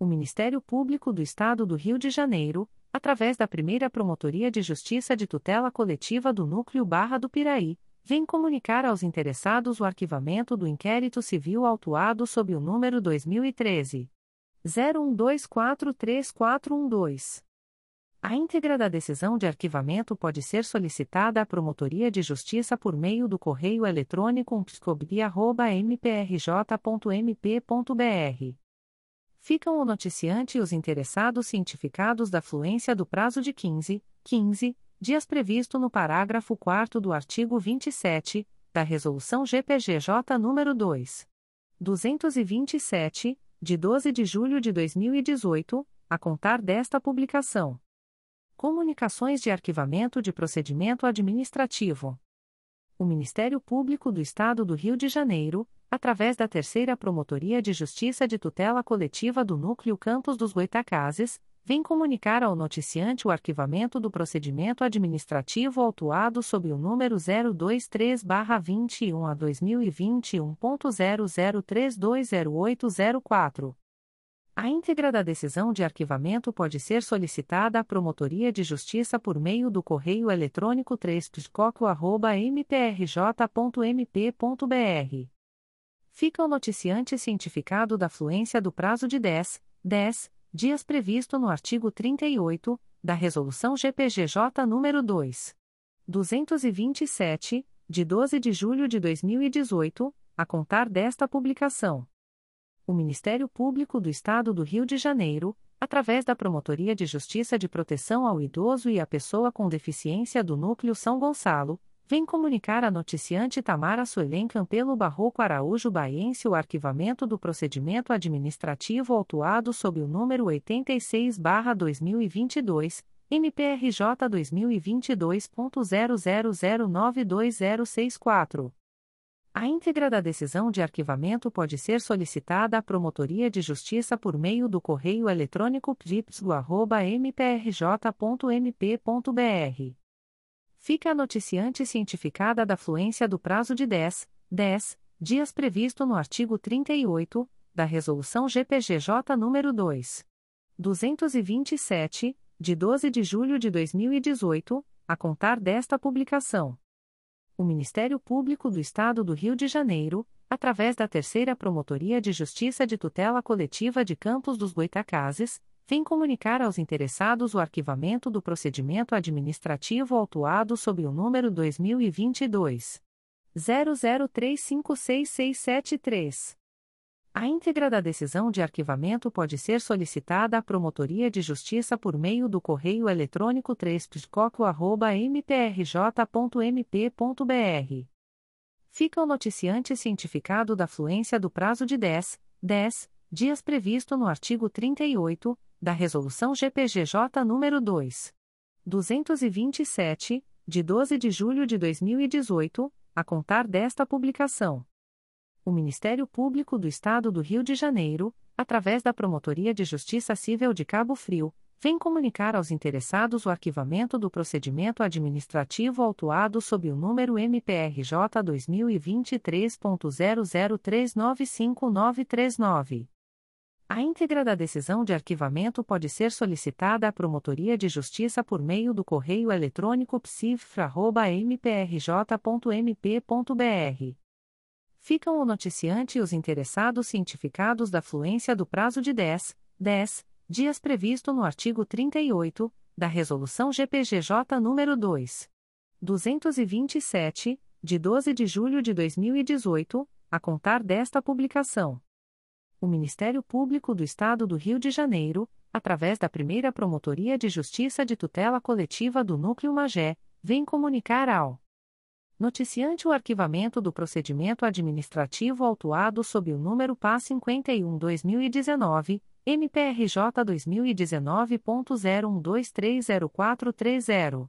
O Ministério Público do Estado do Rio de Janeiro, através da Primeira Promotoria de Justiça de Tutela Coletiva do Núcleo Barra do Piraí, vem comunicar aos interessados o arquivamento do inquérito civil autuado sob o número dois mil e treze ponto zero um dois quatro três quatro um dois. A íntegra da decisão de arquivamento pode ser solicitada à Promotoria de Justiça por meio do correio eletrônico u p s c o b r i arroba m p r j ponto m p ponto b r. Ficam o noticiante e os interessados cientificados da fluência do prazo de quinze, quinze dias previsto no parágrafo quarto do artigo vinte e sete, da Resolução G P G J nº dois mil duzentos e vinte e sete, de doze de julho de dois mil e dezoito, a contar desta publicação. Comunicações de arquivamento de procedimento administrativo. O Ministério Público do Estado do Rio de Janeiro, através da Terceira Promotoria de Justiça de Tutela Coletiva do Núcleo Campos dos Goitacazes, vem comunicar ao noticiante o arquivamento do procedimento administrativo autuado sob o número zero dois três barra vinte e um a dois mil e vinte e um ponto zero zero três dois zero oito zero quatro. A íntegra da decisão de arquivamento pode ser solicitada à Promotoria de Justiça por meio do correio eletrônico três p c o c o arroba m p r j ponto m p ponto b r. Fica o noticiante cientificado da fluência do prazo de dez, dez dias previsto no artigo trinta e oito da Resolução G P G J nº dois mil duzentos e vinte e sete, de doze de julho de dois mil e dezoito, a contar desta publicação. O Ministério Público do Estado do Rio de Janeiro, através da Promotoria de Justiça de Proteção ao Idoso e à Pessoa com Deficiência do Núcleo São Gonçalo, vem comunicar à noticiante Tamara Suelen Campelo Barroco Araújo Baiense o arquivamento do procedimento administrativo autuado sob o número oitenta e seis barra dois mil e vinte e dois, M P R J dois mil e vinte e dois ponto zero zero zero nove dois zero seis quatro. A íntegra da decisão de arquivamento pode ser solicitada à Promotoria de Justiça por meio do correio eletrônico p d i p s g o arroba m p r j ponto m p ponto b r. Fica a noticiante cientificada da fluência do prazo de dez, dez dias previsto no artigo trinta e oito da Resolução G P G J nº dois mil duzentos e vinte e sete, de doze de julho de dois mil e dezoito, a contar desta publicação. O Ministério Público do Estado do Rio de Janeiro, através da Terceira Promotoria de Justiça de Tutela Coletiva de Campos dos Goitacazes, vem comunicar aos interessados o arquivamento do procedimento administrativo autuado sob o número dois mil e vinte e dois ponto zero zero três cinco seis seis sete três. A íntegra da decisão de arquivamento pode ser solicitada à Promotoria de Justiça por meio do correio eletrônico três p c o c o arroba m p r j ponto m p ponto b r. Fica o noticiante cientificado da fluência do prazo de dez, dez dias previsto no artigo trinta e oito da Resolução G P G J nº dois mil duzentos e vinte e sete, de doze de julho de dois mil e dezoito, a contar desta publicação. O Ministério Público do Estado do Rio de Janeiro, através da Promotoria de Justiça Civil de Cabo Frio, vem comunicar aos interessados o arquivamento do procedimento administrativo autuado sob o número M P R J dois mil e vinte e três ponto zero zero três nove cinco nove três nove. A íntegra da decisão de arquivamento pode ser solicitada à Promotoria de Justiça por meio do correio eletrônico p s i f r arroba m p r j ponto m p ponto b r. Ficam o noticiante e os interessados cientificados da fluência do prazo de dez, dez dias previsto no artigo trinta e oito da Resolução G P G J nº dois mil duzentos e vinte e sete, de doze de julho de dois mil e dezoito, a contar desta publicação. O Ministério Público do Estado do Rio de Janeiro, através da Primeira Promotoria de Justiça de Tutela Coletiva do Núcleo Magé, vem comunicar ao noticiante o arquivamento do procedimento administrativo autuado sob o número P A cinquenta e um barra dois mil e dezenove, M P R J dois mil e dezenove ponto zero um dois três zero quatro três zero.